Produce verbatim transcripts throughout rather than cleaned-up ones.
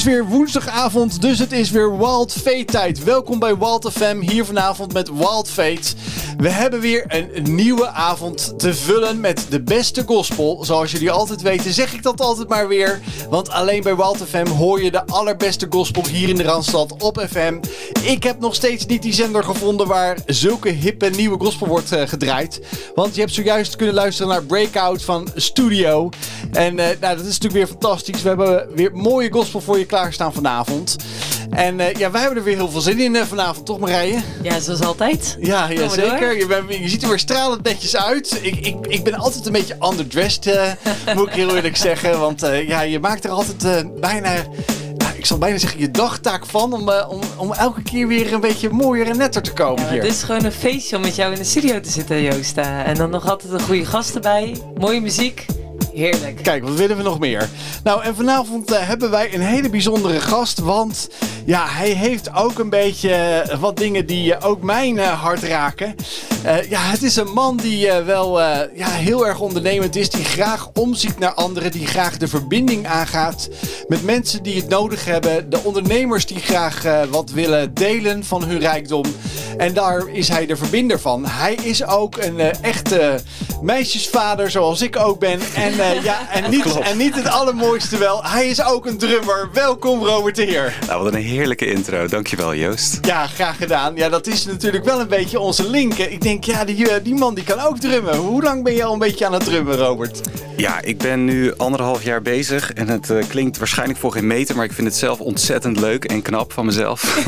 is weer woensdagavond, dus het is weer Wild Faith tijd. Welkom bij WILD F M, hier vanavond met Wild Faith. We hebben weer een nieuwe avond te vullen met de beste gospel. Zoals jullie altijd weten, zeg ik dat altijd maar weer. Want alleen bij Wild F M hoor je de allerbeste gospel hier in de Randstad op F M. Ik heb nog steeds niet die zender gevonden waar zulke hippe nieuwe gospel wordt uh, gedraaid. Want je hebt zojuist kunnen luisteren naar Breakout van Studio. En uh, nou, dat is natuurlijk weer fantastisch. We hebben weer mooie gospel voor je klaarstaan vanavond. En uh, ja, wij hebben er weer heel veel zin in uh, vanavond, toch Marije? Ja, zoals altijd. Ja, ja zeker. Je, bent, je ziet er weer stralend netjes uit. Ik, ik, ik ben altijd een beetje underdressed, uh, moet ik heel eerlijk zeggen. Want uh, ja, je maakt er altijd uh, bijna... Ik zal bijna zeggen, je dagtaak van om, uh, om, om elke keer weer een beetje mooier en netter te komen ja, hier. Het is gewoon een feestje om met jou in de studio te zitten, Joost. En dan nog altijd een goede gast erbij, mooie muziek. Heerlijk. Kijk, wat willen we nog meer? Nou, en vanavond uh, hebben wij een hele bijzondere gast, want ja, hij heeft ook een beetje uh, wat dingen die uh, ook mijn uh, hart raken. Uh, ja, het is een man die uh, wel uh, ja, heel erg ondernemend is, die graag omziet naar anderen, die graag de verbinding aangaat met mensen die het nodig hebben, de ondernemers die graag uh, wat willen delen van hun rijkdom. En daar is hij de verbinder van. Hij is ook een uh, echte meisjesvader, zoals ik ook ben. En, uh, ja, en, niet, en niet het allermooiste wel, hij is ook een drummer. Welkom Robert de Heer. Nou, wat een heerlijke intro. Dankjewel Joost. Ja, graag gedaan. Ja, dat is natuurlijk wel een beetje onze link. Ik denk, ja, die, die man die kan ook drummen. Hoe lang ben je al een beetje aan het drummen, Robert? Ja, ik ben nu anderhalf jaar bezig en het uh, klinkt waarschijnlijk voor geen meter, maar ik vind het zelf ontzettend leuk en knap van mezelf.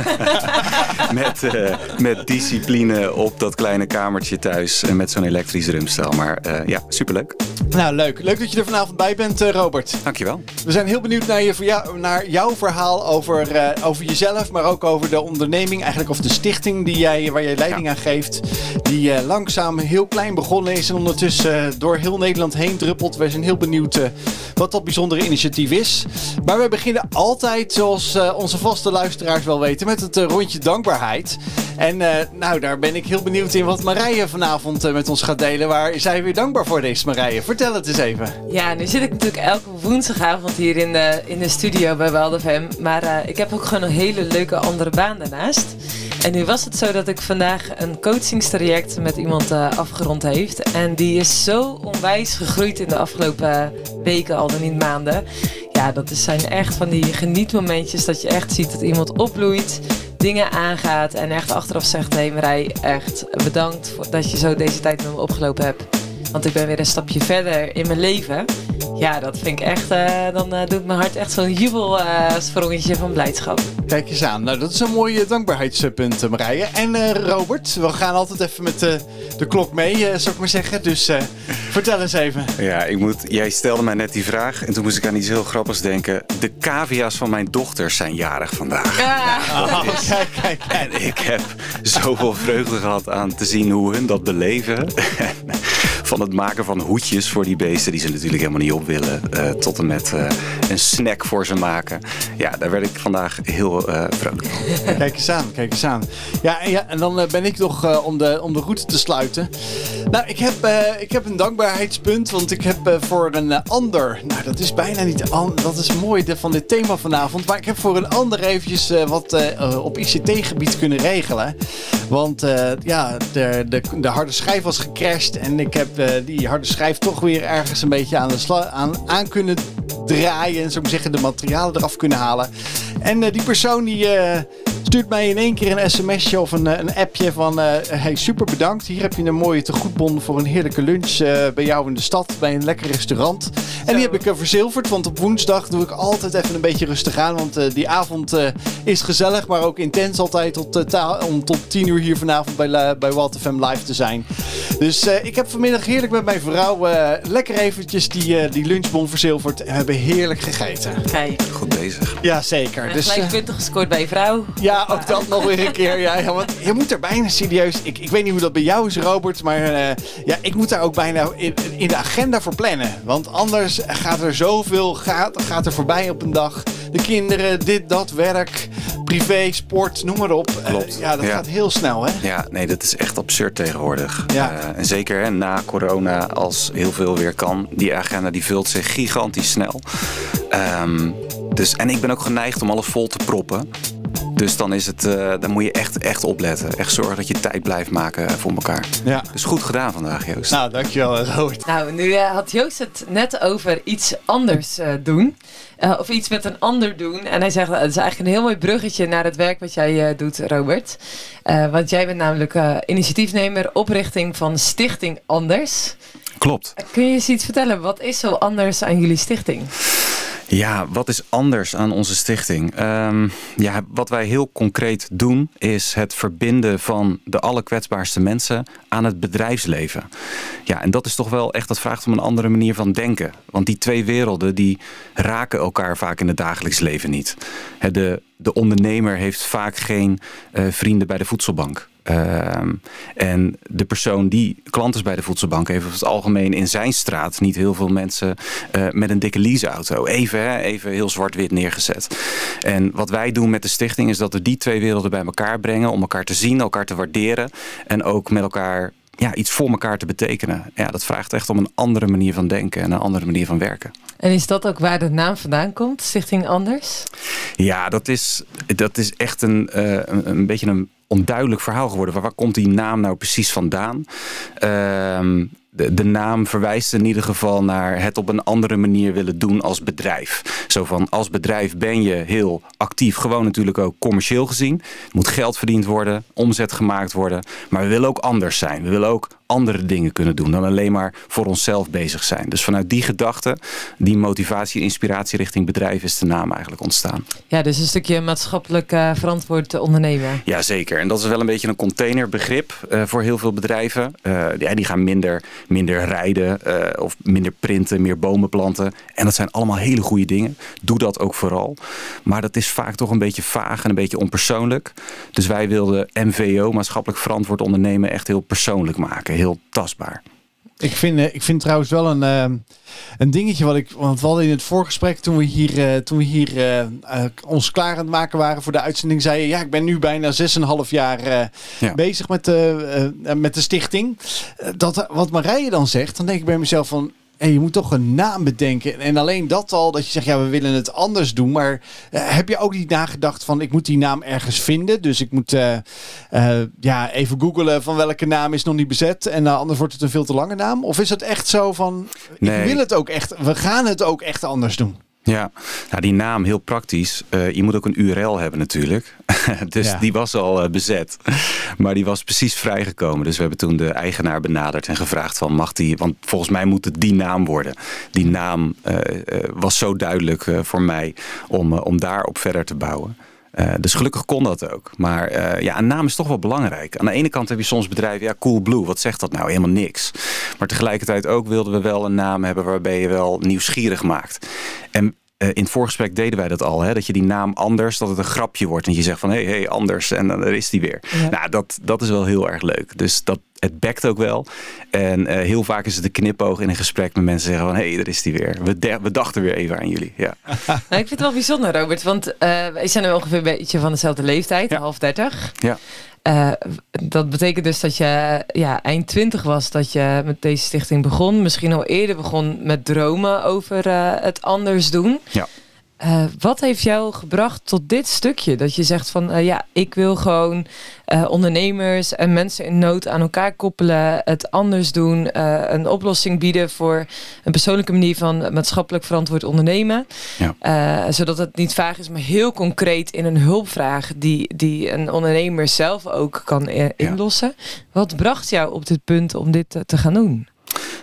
met, uh, met discipline op dat kleine kamertje thuis en met zo'n elektrisch drumstel. Maar uh, ja, superleuk. Nou, leuk. Leuk dat je er vanavond bij bent, uh, Robert. Dankjewel. We zijn heel benieuwd naar, je, jou, naar jouw verhaal over, uh, over jezelf, maar ook over de onderneming, eigenlijk of de stichting die jij, waar jij leiding ja. aan geeft, die uh, langzaam heel klein begonnen is en ondertussen uh, door heel Nederland heen druppelt. Wij zijn heel benieuwd uh, wat dat bijzondere initiatief is. Maar we beginnen altijd, zoals uh, onze vaste luisteraars wel weten, met het uh, rondje dankbaarheid. En uh, nou, daar ben ik heel benieuwd in wat Marije vanavond uh, met ons gaat delen. Waar is zij weer dankbaar voor deze Marije? Vertel het eens even. Ja, nu zit ik natuurlijk elke woensdagavond hier in de, in de studio bij WILD F M. Maar uh, ik heb ook gewoon een hele leuke andere baan daarnaast. En nu was het zo dat ik vandaag een coachingstraject met iemand uh, afgerond heeft. En die is zo onwijs gegroeid in de afgelopen weken, al dan niet maanden. Ja, dat zijn echt van die genietmomentjes dat je echt ziet dat iemand opbloeit, dingen aangaat en echt achteraf zegt, nee Marij, echt bedankt dat je zo deze tijd met me opgelopen hebt. Want ik ben weer een stapje verder in mijn leven. Ja, dat vind ik echt, uh, dan uh, doet mijn hart echt zo'n jubelsprongetje uh, van blijdschap. Kijk eens aan. Nou, dat is een mooi dankbaarheidspunt, Marije. En uh, Robert, we gaan altijd even met uh, de klok mee, uh, zou ik maar zeggen. Dus uh, vertel eens even. Ja, ik moet, jij stelde mij net die vraag en toen moest ik aan iets heel grappigs denken. De cavia's van mijn dochters zijn jarig vandaag. Ja. Nou, oh, is... kijk, kijk, kijk. En ik heb zoveel vreugde gehad aan te zien hoe hun dat beleven. Van het maken van hoedjes voor die beesten die ze natuurlijk helemaal niet op willen. Uh, tot en met uh, een snack voor ze maken. Ja, daar werd ik vandaag heel uh, vrolijk van. Kijk eens aan, kijk eens aan. Ja, en, ja, en dan uh, ben ik nog uh, om, de, om de route te sluiten. Nou, ik heb, uh, ik heb een dankbaarheidspunt, want ik heb uh, voor een uh, ander... Nou, dat is bijna niet... An- dat is mooi de, van dit thema vanavond. Maar ik heb voor een ander eventjes uh, wat uh, op I C T-gebied kunnen regelen. Want uh, ja, de, de, de harde schijf was gecrashed en ik heb... Uh, die harde schijf toch weer ergens een beetje aan, de sla- aan, aan kunnen draaien. En zo moet zeggen, de materialen eraf kunnen halen. En uh, die persoon die uh, stuurt mij in één keer een sms'je of een, een appje van... Uh, hey, super bedankt. Hier heb je een mooie tegoedbon voor een heerlijke lunch uh, bij jou in de stad. Bij een lekker restaurant. En die heb ik uh, verzilverd, want op woensdag doe ik altijd even een beetje rustig aan. Want uh, die avond uh, is gezellig, maar ook intens altijd tot, uh, ta- om tot tien uur hier vanavond bij, uh, bij WILD F M live te zijn. Dus uh, ik heb vanmiddag heerlijk met mijn vrouw uh, lekker eventjes die, uh, die lunchbon verzilverd. En we hebben heerlijk gegeten. Kijk. Goed bezig. Ja, zeker. En dus, gelijk punten gescoord bij je vrouw. Ja, ook dat nog weer een keer. Ja, ja, want je moet er bijna serieus... Ik, ik weet niet hoe dat bij jou is, Robert, maar uh, ja, ik moet daar ook bijna in, in de agenda voor plannen. Want anders gaat er zoveel, gaat, gaat er voorbij op een dag. De kinderen, dit, dat, werk... privé, sport, noem maar op. Klopt. Uh, ja, dat ja. gaat heel snel, hè? Ja, nee, dat is echt absurd tegenwoordig. Ja. Uh, en zeker hè, na corona, als heel veel weer kan, die agenda die vult zich gigantisch snel. Um, Dus, en ik ben ook geneigd om alles vol te proppen. Dus dan, is het, uh, dan moet je echt, echt opletten. Echt zorgen dat je tijd blijft maken voor elkaar. Ja. Dus goed gedaan vandaag, Joost. Nou, dankjewel, Robert. Nou, nu uh, had Joost het net over iets anders uh, doen. Uh, of iets met een ander doen. En hij zegt, het is eigenlijk een heel mooi bruggetje naar het werk wat jij uh, doet, Robert. Uh, want jij bent namelijk uh, initiatiefnemer, oprichting van Stichting Anders. Klopt. Uh, kun je eens iets vertellen? Wat is zo anders aan jullie stichting? Ja, wat is anders aan onze stichting? Um, ja, wat wij heel concreet doen is het verbinden van de allerkwetsbaarste mensen aan het bedrijfsleven. Ja, en dat is toch wel echt, dat vraagt om een andere manier van denken. Want die twee werelden die raken elkaar vaak in het dagelijks leven niet. He, de, de ondernemer heeft vaak geen uh, vrienden bij de voedselbank. Uh, en de persoon die klant is bij de voedselbank heeft over het algemeen in zijn straat niet heel veel mensen uh, met een dikke leaseauto. Even, hè, even heel zwart-wit neergezet. En wat wij doen met de stichting is dat we die twee werelden bij elkaar brengen om elkaar te zien, elkaar te waarderen en ook met elkaar ja, iets voor elkaar te betekenen. Ja, dat vraagt echt om een andere manier van denken en een andere manier van werken. En is dat ook waar de naam vandaan komt, Stichting Anders? Ja, dat is, dat is echt een, uh, een, een beetje een onduidelijk verhaal geworden. Waar, waar komt die naam nou precies vandaan? Uh, de, de naam verwijst in ieder geval naar het op een andere manier willen doen als bedrijf. Zo van, als bedrijf ben je heel actief, gewoon natuurlijk ook commercieel gezien. Er moet geld verdiend worden, omzet gemaakt worden. Maar we willen ook anders zijn. We willen ook andere dingen kunnen doen dan alleen maar voor onszelf bezig zijn. Dus vanuit die gedachte, die motivatie en inspiratie richting bedrijf is de naam eigenlijk ontstaan. Ja, dus een stukje maatschappelijk uh, verantwoord ondernemen. Ja, zeker. En dat is wel een beetje een containerbegrip uh, voor heel veel bedrijven. Uh, ja, die gaan minder, minder rijden uh, of minder printen, meer bomen planten. En dat zijn allemaal hele goede dingen. Doe dat ook vooral. Maar dat is vaak toch een beetje vaag en een beetje onpersoonlijk. Dus wij wilden M V O, maatschappelijk verantwoord ondernemen, echt heel persoonlijk maken. Heel tastbaar. Ik vind, ik vind trouwens wel een, uh, een dingetje wat ik. Want we hadden in het voorgesprek toen we hier, uh, toen we hier uh, uh, ons klaar aan het maken waren voor de uitzending, zei je, ja, ik ben nu bijna zes en een half jaar uh, ja. bezig met de, uh, uh, met de stichting. Uh, dat, wat Marije dan zegt, dan denk ik bij mezelf van, hey, je moet toch een naam bedenken. En alleen dat al, dat je zegt, ja, we willen het anders doen. Maar uh, heb je ook niet nagedacht van, ik moet die naam ergens vinden. Dus ik moet uh, uh, ja, even googlen van welke naam is nog niet bezet. En uh, anders wordt het een veel te lange naam. Of is het echt zo van, nee. Ik wil het ook echt, we gaan het ook echt anders doen. Ja, nou die naam heel praktisch. Uh, je moet ook een U R L hebben natuurlijk. Dus ja. Die was al uh, bezet. Maar die was precies vrijgekomen. Dus we hebben toen de eigenaar benaderd en gevraagd van mag die... Want volgens mij moet het die naam worden. Die naam uh, uh, was zo duidelijk uh, voor mij om, uh, om daarop verder te bouwen. Uh, dus gelukkig kon dat ook. Maar uh, ja, een naam is toch wel belangrijk. Aan de ene kant heb je soms bedrijven, ja, Coolblue, wat zegt dat nou? Helemaal niks. Maar tegelijkertijd ook wilden we wel een naam hebben waarbij je wel nieuwsgierig maakt. En uh, in het voorgesprek deden wij dat al. Hè? Dat je die naam Anders, dat het een grapje wordt. En je zegt van, hé, hey, hey, Anders. En dan er is die weer. Ja. Nou, dat, dat is wel heel erg leuk. Dus dat, het bekt ook wel. En uh, heel vaak is het een knipoog in een gesprek met mensen zeggen van, hé, hey, daar is die weer. We, de- we dachten weer even aan jullie. Ja. Nou, ik vind het wel bijzonder, Robert. Want uh, wij zijn nu ongeveer een beetje van dezelfde leeftijd. Ja. Half dertig. Ja. Uh, dat betekent dus dat je ja, eind twintig was dat je met deze stichting begon. Misschien al eerder begon met dromen over uh, het anders doen. Ja. Uh, wat heeft jou gebracht tot dit stukje? Dat je zegt van uh, ja, ik wil gewoon uh, ondernemers en mensen in nood aan elkaar koppelen. Het anders doen. Uh, een oplossing bieden voor een persoonlijke manier van maatschappelijk verantwoord ondernemen. Ja. Uh, zodat het niet vaag is, maar heel concreet in een hulpvraag die, die een ondernemer zelf ook kan uh, inlossen. Ja. Wat bracht jou op dit punt om dit uh, te gaan doen?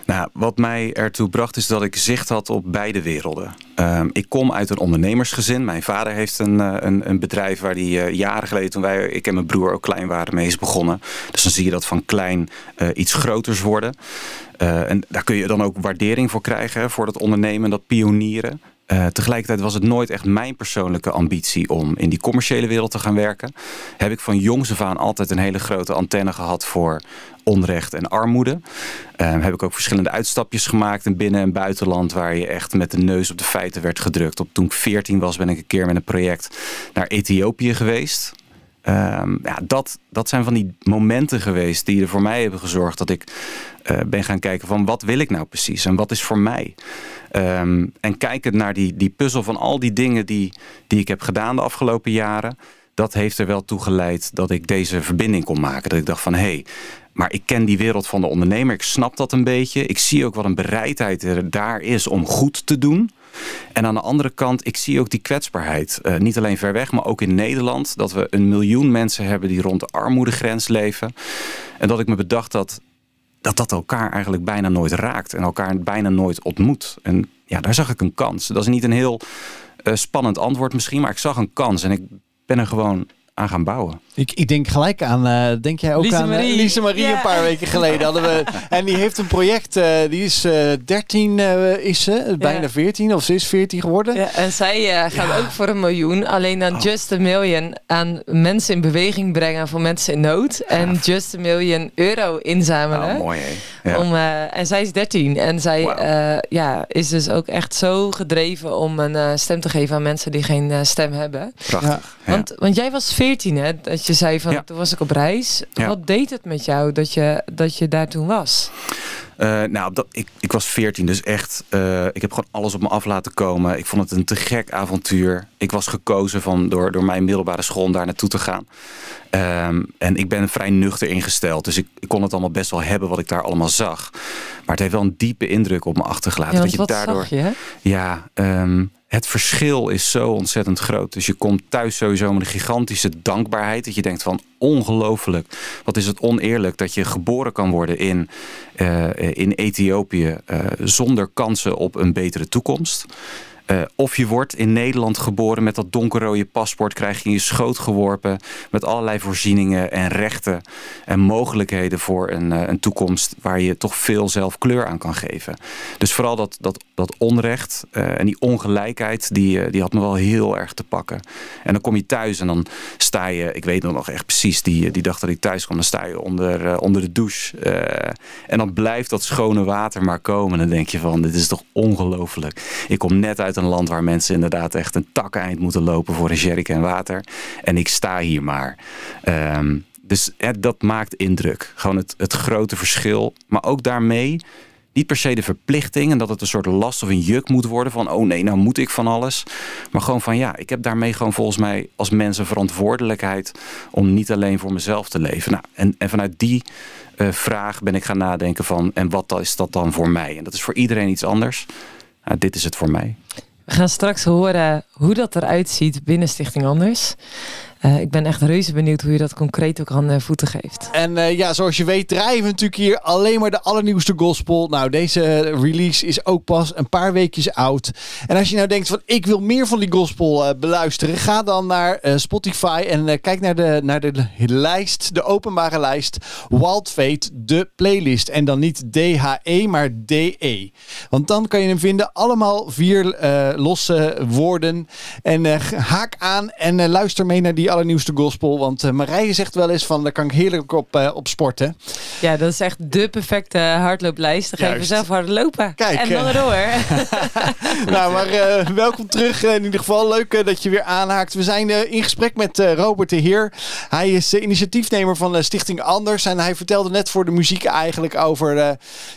Nou, wat mij ertoe bracht is dat ik zicht had op beide werelden. Um, ik kom uit een ondernemersgezin. Mijn vader heeft een, uh, een, een bedrijf waar hij uh, jaren geleden, toen wij, ik en mijn broer ook klein waren, mee is begonnen. Dus dan zie je dat van klein uh, iets groters worden. Uh, en daar kun je dan ook waardering voor krijgen, hè, voor dat ondernemen, dat pionieren. Uh, tegelijkertijd was het nooit echt mijn persoonlijke ambitie om in die commerciële wereld te gaan werken. Heb ik van jongs af aan altijd een hele grote antenne gehad voor onrecht en armoede. Uh, heb ik ook verschillende uitstapjes gemaakt in binnen- en buitenland waar je echt met de neus op de feiten werd gedrukt. Op, toen ik veertien was ben ik een keer met een project naar Ethiopië geweest. Um, ja, dat, dat zijn van die momenten geweest die er voor mij hebben gezorgd dat ik uh, ben gaan kijken van wat wil ik nou precies en wat is voor mij. Um, en kijkend naar die, die puzzel van al die dingen die, die ik heb gedaan de afgelopen jaren, dat heeft er wel toe geleid dat ik deze verbinding kon maken. Dat ik dacht van hé, hey, maar ik ken die wereld van de ondernemer, ik snap dat een beetje. Ik zie ook wat een bereidheid er daar is om goed te doen. En aan de andere kant, ik zie ook die kwetsbaarheid. Uh, niet alleen ver weg, maar ook in Nederland. Dat we een miljoen mensen hebben die rond de armoedegrens leven. En dat ik me bedacht dat dat, dat elkaar eigenlijk bijna nooit raakt. En elkaar bijna nooit ontmoet. En ja, daar zag ik een kans. Dat is niet een heel uh, spannend antwoord misschien, maar ik zag een kans. En ik ben er gewoon aan gaan bouwen. Ik, ik denk gelijk aan, uh, denk jij ook Lise aan... Marie. Uh, Lise Marie, yeah. Een paar weken geleden hadden we... En die heeft een project, uh, die is uh, dertien, uh, is ze, yeah. bijna veertien, of ze is veertien geworden. Ja, en zij uh, gaat ja. ook voor een miljoen, alleen dan oh. Just a Million, aan mensen in beweging brengen voor mensen in nood. Ja. En Just a Million euro inzamelen. Oh, mooi hè. Ja. Om, uh, en zij is dertien en zij wow. uh, ja, is dus ook echt zo gedreven om een uh, stem te geven aan mensen die geen uh, stem hebben. Prachtig. Ja. Want, want jij was veertien hè, dat je Je zei van, ja. toen was ik op reis. Ja. Wat deed het met jou dat je, dat je daar toen was? Uh, nou, dat, ik, ik was veertien, dus echt... Uh, ik heb gewoon alles op me af laten komen. Ik vond het een te gek avontuur. Ik was gekozen van door, door mijn middelbare school om daar naartoe te gaan. Um, en ik ben vrij nuchter ingesteld. Dus ik, ik kon het allemaal best wel hebben wat ik daar allemaal zag. Maar het heeft wel een diepe indruk op me achtergelaten. Ja, dat je daardoor, zag je, hè? Ja, um, het verschil is zo ontzettend groot. Dus je komt thuis sowieso met een gigantische dankbaarheid. Dat je denkt van ongelooflijk. Wat is het oneerlijk dat je geboren kan worden in, uh, in Ethiopië uh, zonder kansen op een betere toekomst. Uh, of je wordt in Nederland geboren met dat donkerrode paspoort, krijg je in je schoot geworpen met allerlei voorzieningen en rechten en mogelijkheden voor een, uh, een toekomst waar je toch veel zelf kleur aan kan geven. Dus vooral dat, dat, dat onrecht uh, en die ongelijkheid, die, uh, die had me wel heel erg te pakken. En dan kom je thuis en dan sta je, ik weet nog echt precies, die, die dag dat ik thuis kwam, dan sta je onder, uh, onder de douche. Uh, en dan blijft dat schone water maar komen. En dan denk je van, dit is toch ongelooflijk. Ik kom net uit een land waar mensen inderdaad echt een tak eind moeten lopen voor een jerrycan water. En ik sta hier maar. Um, dus het, dat maakt indruk. Gewoon het, het grote verschil. Maar ook daarmee niet per se de verplichting en dat het een soort last of een juk moet worden van oh nee, nou moet ik van alles. Maar gewoon van ja, ik heb daarmee gewoon volgens mij als mens een verantwoordelijkheid om niet alleen voor mezelf te leven. Nou, en, en vanuit die uh, vraag ben ik gaan nadenken van en wat is dat dan voor mij? En dat is voor iedereen iets anders. Nou, dit is het voor mij. We gaan straks horen hoe dat eruit ziet binnen Stichting Anders. Uh, ik ben echt reuze benieuwd hoe je dat concreet ook aan uh, voeten geeft. En uh, ja, zoals je weet draaien we natuurlijk hier alleen maar de allernieuwste gospel. Nou, deze release is ook pas een paar weekjes oud. En als je nou denkt van ik wil meer van die gospel uh, beluisteren, ga dan naar uh, Spotify en uh, kijk naar de, naar de lijst, de openbare lijst Wild Faith, de playlist. En dan niet D H E, maar D E. Want dan kan je hem vinden, allemaal vier uh, losse woorden. En uh, haak aan en uh, luister mee naar die allernieuwste gospel, want uh, Marije zegt wel eens van, daar kan ik heerlijk op, uh, op sporten. Ja, dat is echt de perfecte hardlooplijst. Dan ga je zelf hardlopen. Kijk, en dan erdoor. Uh, nou, maar uh, welkom terug. Uh, in ieder geval leuk uh, dat je weer aanhaakt. We zijn uh, in gesprek met uh, Robert de Heer. Hij is uh, initiatiefnemer van uh, Stichting Anders en hij vertelde net voor de muziek eigenlijk over uh,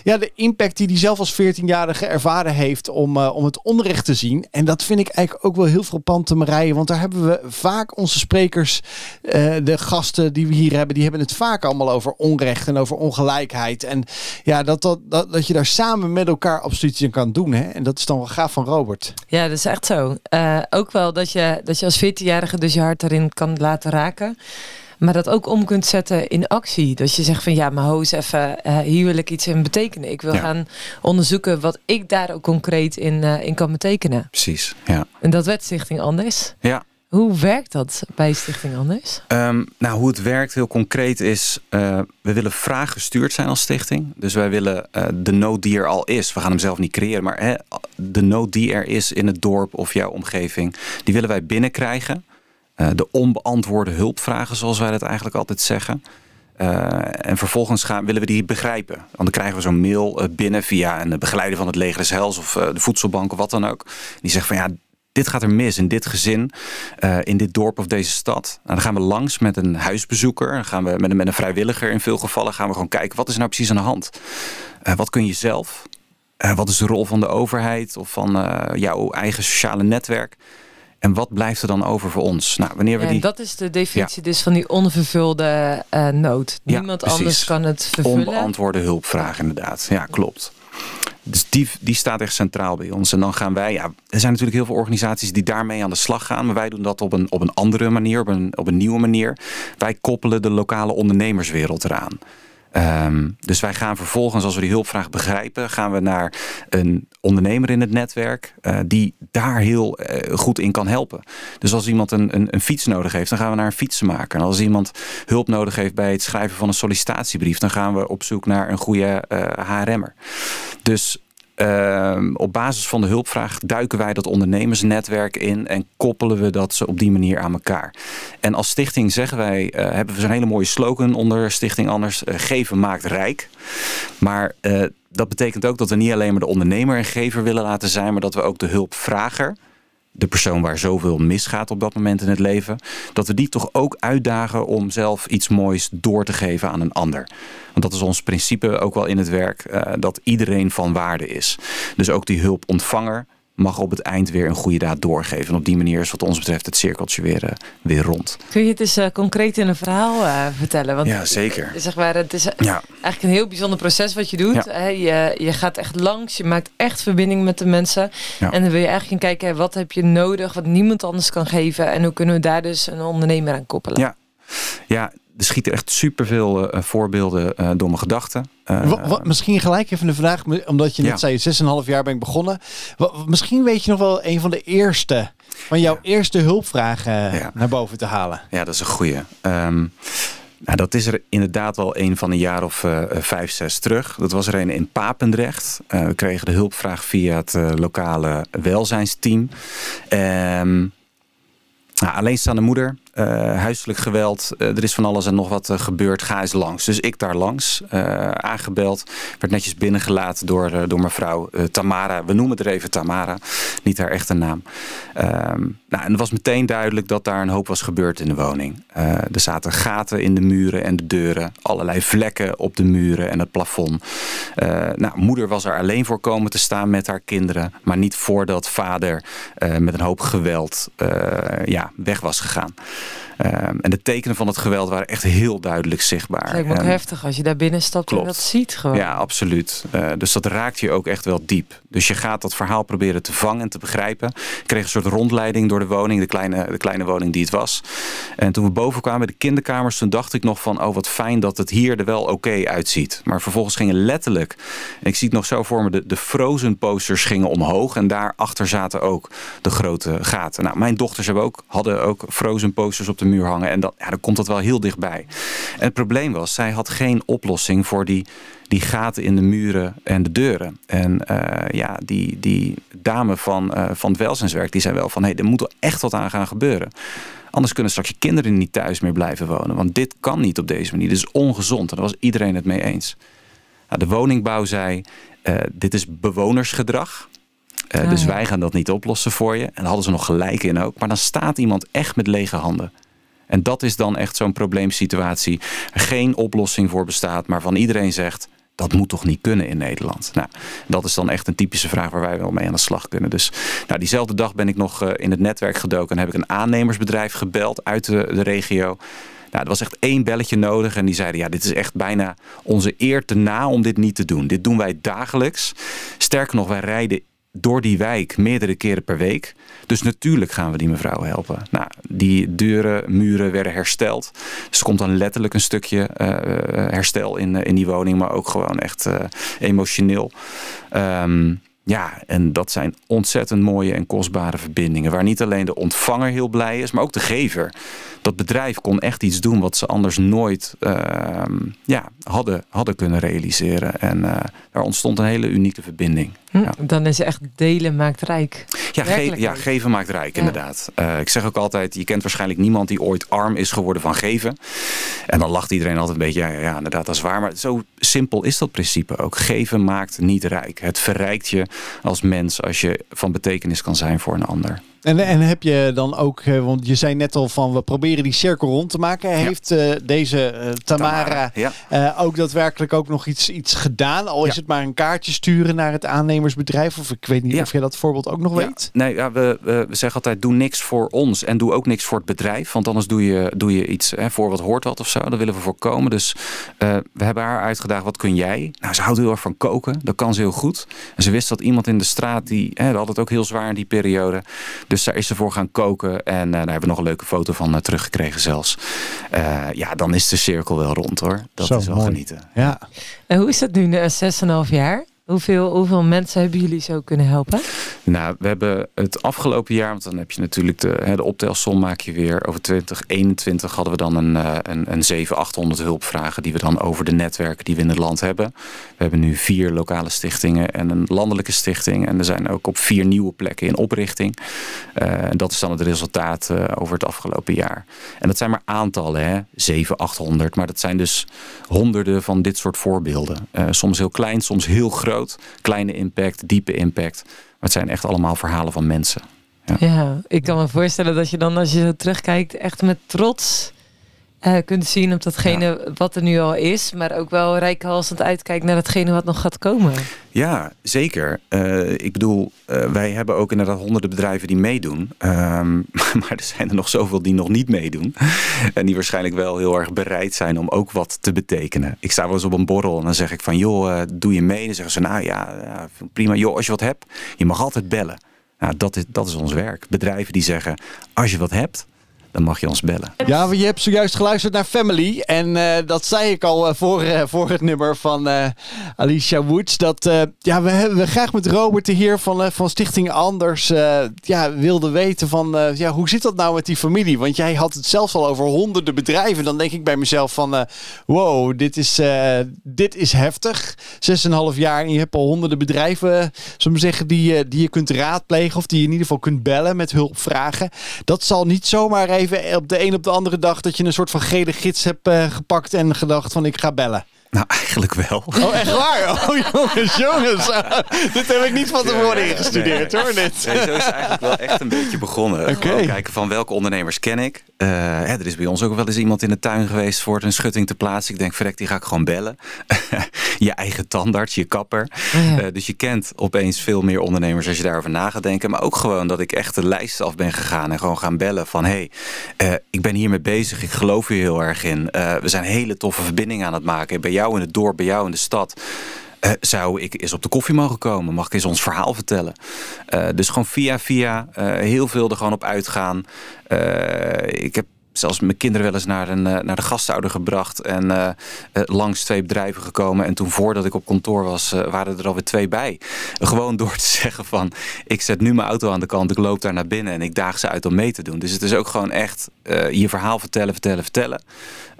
ja, de impact die hij zelf als veertienjarige ervaren heeft om, uh, om het onrecht te zien. En dat vind ik eigenlijk ook wel heel frappant, Marije, want daar hebben we vaak onze sp- Sprekers, uh, de gasten die we hier hebben, die hebben het vaak allemaal over onrecht en over ongelijkheid. En ja, dat, dat, dat, dat je daar samen met elkaar absoluut in kan doen. Hè? En dat is dan wel gaaf van Robert. Ja, dat is echt zo. Uh, ook wel dat je, dat je als veertienjarige dus je hart erin kan laten raken. Maar dat ook om kunt zetten in actie. Dat je zegt van ja, maar hoes even, uh, hier wil ik iets in betekenen. Ik wil ja. gaan onderzoeken wat ik daar ook concreet in, uh, in kan betekenen. Precies, ja. En dat werd Stichting Anders. Ja. Hoe werkt dat bij Stichting Anders? Um, nou, hoe het werkt heel concreet is, uh, we willen vraaggestuurd zijn als stichting. Dus wij willen uh, de nood die er al is, we gaan hem zelf niet creëren, maar hè, de nood die er is in het dorp of jouw omgeving, die willen wij binnenkrijgen. Uh, de onbeantwoorde hulpvragen, zoals wij dat eigenlijk altijd zeggen. Uh, en vervolgens gaan, willen we die begrijpen. Want dan krijgen we zo'n mail uh, binnen via een begeleider van het Leger des Hels of uh, de voedselbank of wat dan ook. Die zegt van ja, dit gaat er mis in dit gezin, uh, in dit dorp of deze stad. Nou, dan gaan we langs met een huisbezoeker, dan gaan we met een, met een vrijwilliger in veel gevallen, gaan we gewoon kijken, wat is nou precies aan de hand? Uh, wat kun je zelf? Uh, wat is de rol van de overheid of van uh, jouw eigen sociale netwerk? En wat blijft er dan over voor ons? Nou, wanneer we ja, die... Dat is de definitie ja. dus van die onvervulde uh, nood. Niemand ja, anders kan het vervullen. Onbeantwoorde hulpvraag inderdaad. Ja, klopt. Dus die, die staat echt centraal bij ons. En dan gaan wij... Ja, er zijn natuurlijk heel veel organisaties die daarmee aan de slag gaan. Maar wij doen dat op een, op een andere manier, op een, op een nieuwe manier. Wij koppelen de lokale ondernemerswereld eraan. Um, dus wij gaan vervolgens, als we die hulpvraag begrijpen, gaan we naar een ondernemer in het netwerk uh, die daar heel uh, goed in kan helpen. Dus als iemand een, een, een fiets nodig heeft, dan gaan we naar een fietsenmaker. En als iemand hulp nodig heeft bij het schrijven van een sollicitatiebrief, dan gaan we op zoek naar een goede uh, H R M'er. Dus uh, op basis van de hulpvraag duiken wij dat ondernemersnetwerk in en koppelen we dat ze op die manier aan elkaar. En als stichting zeggen wij, uh, hebben we zo'n hele mooie slogan onder Stichting Anders, uh, geven maakt rijk. Maar uh, dat betekent ook dat we niet alleen maar de ondernemer en gever willen laten zijn, maar dat we ook de hulpvrager, de persoon waar zoveel misgaat op dat moment in het leven, dat we die toch ook uitdagen om zelf iets moois door te geven aan een ander. Want dat is ons principe ook wel in het werk, uh, dat iedereen van waarde is. Dus ook die hulpontvanger mag op het eind weer een goede daad doorgeven. En op die manier is wat ons betreft het cirkeltje weer, uh, weer rond. Kun je het eens uh, concreet in een verhaal uh, vertellen? Want ja, zeker. Zeg maar, het is ja. eigenlijk een heel bijzonder proces wat je doet. Ja. Je, je gaat echt langs, je maakt echt verbinding met de mensen. Ja. En dan wil je eigenlijk gaan kijken, wat heb je nodig, wat niemand anders kan geven. En hoe kunnen we daar dus een ondernemer aan koppelen? Ja, ja. Er schieten echt superveel uh, voorbeelden uh, door mijn gedachten. Uh, wat, wat, misschien gelijk even de vraag, omdat je net ja. zei, zes en een half jaar ben ik begonnen. Wat, misschien weet je nog wel een van de eerste, van jouw ja. eerste hulpvragen uh, ja. naar boven te halen. Ja, dat is een goeie. Um, nou, dat is er inderdaad wel een van een jaar of uh, vijf, zes terug. Dat was er een in Papendrecht. Uh, we kregen de hulpvraag via het uh, lokale welzijnsteam. Um, Nou, alleenstaande moeder, uh, huiselijk geweld, uh, er is van alles en nog wat uh, gebeurd, ga eens langs. Dus ik daar langs, uh, aangebeld, werd netjes binnengelaten door, uh, door mevrouw uh, Tamara. We noemen het er even Tamara, niet haar echte naam. Um, nou, en het was meteen duidelijk dat daar een hoop was gebeurd in de woning. Uh, er zaten gaten in de muren en de deuren, allerlei vlekken op de muren en het plafond. Uh, nou, moeder was er alleen voor komen te staan met haar kinderen, maar niet voordat vader uh, met een hoop geweld uh, ja, weg was gegaan. Um, en de tekenen van het geweld waren echt heel duidelijk zichtbaar. Het lijkt me ook um, heftig als je daar binnen stapt klopt. En dat ziet gewoon. Ja, absoluut. Uh, dus dat raakt je ook echt wel diep. Dus je gaat dat verhaal proberen te vangen en te begrijpen. Ik kreeg een soort rondleiding door de woning, de kleine, de kleine woning die het was. En toen we boven kwamen bij de kinderkamers, toen dacht ik nog van, oh wat fijn dat het hier er wel oké okay uitziet. Maar vervolgens gingen letterlijk, en ik zie het nog zo voor me, de, de Frozen posters gingen omhoog en daarachter zaten ook de grote gaten. Nou, mijn dochters hebben ook, hadden ook Frozen posters op de muur hangen. En dan, ja, dan komt dat wel heel dichtbij. En het probleem was, zij had geen oplossing voor die, die gaten in de muren en de deuren. En uh, ja, die, die dame van, uh, van het welzijnswerk, die zei wel van, hé, hey, er moet wel echt wat aan gaan gebeuren. Anders kunnen straks je kinderen niet thuis meer blijven wonen. Want dit kan niet op deze manier. Dit is ongezond. En daar was iedereen het mee eens. Nou, de woningbouw zei, uh, dit is bewonersgedrag. Uh, ah, dus ja. wij gaan dat niet oplossen voor je. En daar hadden ze nog gelijk in ook. Maar dan staat iemand echt met lege handen. En dat is dan echt zo'n probleemsituatie. Geen oplossing voor bestaat, maar van iedereen zegt, dat moet toch niet kunnen in Nederland? Nou, dat is dan echt een typische vraag waar wij wel mee aan de slag kunnen. Dus nou, diezelfde dag ben ik nog uh, in het netwerk gedoken en heb ik een aannemersbedrijf gebeld uit de, de regio. Nou, er was echt één belletje nodig en die zeiden, ja, dit is echt bijna onze eer te na om dit niet te doen. Dit doen wij dagelijks. Sterker nog, wij rijden door die wijk meerdere keren per week. Dus natuurlijk gaan we die mevrouw helpen. Nou, die deuren, muren werden hersteld. Dus er komt dan letterlijk een stukje uh, herstel in, in die woning. Maar ook gewoon echt uh, emotioneel. Um, ja, en dat zijn ontzettend mooie en kostbare verbindingen. Waar niet alleen de ontvanger heel blij is, maar ook de gever. Dat bedrijf kon echt iets doen wat ze anders nooit uh, ja, hadden, hadden kunnen realiseren. En uh, er ontstond een hele unieke verbinding. Ja. Dan is echt delen maakt rijk. Ja, ge- ja geven maakt rijk, ja. inderdaad. Uh, ik zeg ook altijd, je kent waarschijnlijk niemand die ooit arm is geworden van geven. En dan lacht iedereen altijd een beetje, ja, ja, ja inderdaad, dat is waar. Maar zo simpel is dat principe ook. Geven maakt niet rijk. Het verrijkt je als mens als je van betekenis kan zijn voor een ander. En, en heb je dan ook, want je zei net al van we proberen die cirkel rond te maken. Ja. Heeft uh, deze uh, Tamara, Tamara ja. uh, ook daadwerkelijk ook nog iets, iets gedaan? Al ja. is het maar een kaartje sturen naar het aannemersbedrijf. Of ik weet niet ja. of jij dat voorbeeld ook nog ja. weet. Nee, ja, we, we zeggen altijd doe niks voor ons en doe ook niks voor het bedrijf. Want anders doe je, doe je iets hè, voor wat hoort wat of zo. Dat willen we voorkomen. Dus uh, we hebben haar uitgedaagd, wat kun jij? Nou, ze houdt heel erg van koken. Dat kan ze heel goed. En ze wist dat iemand in de straat, die hè, dat had het ook heel zwaar in die periode. Dus daar is ze voor gaan koken. En uh, daar hebben we nog een leuke foto van uh, teruggekregen zelfs. Uh, ja, dan is de cirkel wel rond hoor. Dat Zo is wel mooi. Genieten. Ja. En hoe is dat nu na zes komma vijf jaar? Hoeveel, hoeveel mensen hebben jullie zo kunnen helpen? Nou, we hebben het afgelopen jaar, want dan heb je natuurlijk de, hè, de optelsom maak je weer. Over twintig eenentwintig hadden we dan een, een, een zevenhonderd, achthonderd hulpvragen die we dan over de netwerken die we in het land hebben. We hebben nu vier lokale stichtingen en een landelijke stichting. En er zijn ook op vier nieuwe plekken in oprichting. Uh, en dat is dan het resultaat uh, over het afgelopen jaar. En dat zijn maar aantallen, hè? zevenhonderd, achthonderd. Maar dat zijn dus honderden van dit soort voorbeelden. Uh, soms heel klein, soms heel groot. Kleine impact, diepe impact. Maar het zijn echt allemaal verhalen van mensen. Ja, ja, ik kan me voorstellen dat je dan als je zo terugkijkt echt met trots uh, kunt zien op datgene ja. wat er nu al is. Maar ook wel reikhalzend uitkijkt naar datgene wat nog gaat komen. Ja, zeker. Uh, ik bedoel, uh, wij hebben ook inderdaad honderden bedrijven die meedoen. Um, maar er zijn er nog zoveel die nog niet meedoen. En die waarschijnlijk wel heel erg bereid zijn om ook wat te betekenen. Ik sta wel eens op een borrel en dan zeg ik van, joh, uh, doe je mee? Dan zeggen ze, nou ja, ja, prima. Joh, als je wat hebt, je mag altijd bellen. Nou, dat is, dat is ons werk. Bedrijven die zeggen, als je wat hebt, dan mag je ons bellen. Ja, je hebt zojuist geluisterd naar Family. En uh, dat zei ik al uh, voor, uh, voor het nummer van uh, Alicia Woods. Dat uh, ja, we hebben graag met Robert de Heer van, uh, van Stichting Anders uh, ja, wilden weten van uh, ja, hoe zit dat nou met die familie? Want jij had het zelfs al over honderden bedrijven. Dan denk ik bij mezelf van uh, wow, dit is, uh, dit is heftig. Zes en een half jaar en je hebt al honderden bedrijven uh, zullen we zeggen, die, uh, die je kunt raadplegen of die je in ieder geval kunt bellen met hulpvragen. Dat zal niet zomaar even even op de een op de andere dag dat je een soort van gele gids hebt uh, gepakt en gedacht van ik ga bellen. Nou, eigenlijk wel. Oh, echt waar? Oh, jongens, jongens. Dit heb ik niet van tevoren ingestudeerd, nee, hoor. Dit. Nee, zo is het eigenlijk wel echt een beetje begonnen. Okay. Kijken van welke ondernemers ken ik. Uh, hè, er is bij ons ook wel eens iemand in de tuin geweest voor een schutting te plaatsen. Ik denk, verrek, die ga ik gewoon bellen. Je eigen tandarts, je kapper. Uh, dus je kent opeens veel meer ondernemers als je daarover na gaat denken. Maar ook gewoon dat ik echt de lijst af ben gegaan en gewoon gaan bellen van, hé, hey, uh, ik ben hiermee bezig. Ik geloof hier heel erg in. Uh, we zijn hele toffe verbindingen aan het maken. Bij jou in het dorp, bij jou in de stad. Uh, zou ik eens op de koffie mogen komen? Mag ik eens ons verhaal vertellen? Uh, dus gewoon via via uh, heel veel er gewoon op uitgaan. Uh, ik heb zelfs mijn kinderen wel eens naar, een, uh, naar de gastouder gebracht. En uh, uh, langs twee bedrijven gekomen. En toen voordat ik op kantoor was, uh, waren er alweer twee bij. Uh, gewoon door te zeggen van, ik zet nu mijn auto aan de kant. Ik loop daar naar binnen en ik daag ze uit om mee te doen. Dus het is ook gewoon echt uh, je verhaal vertellen, vertellen, vertellen.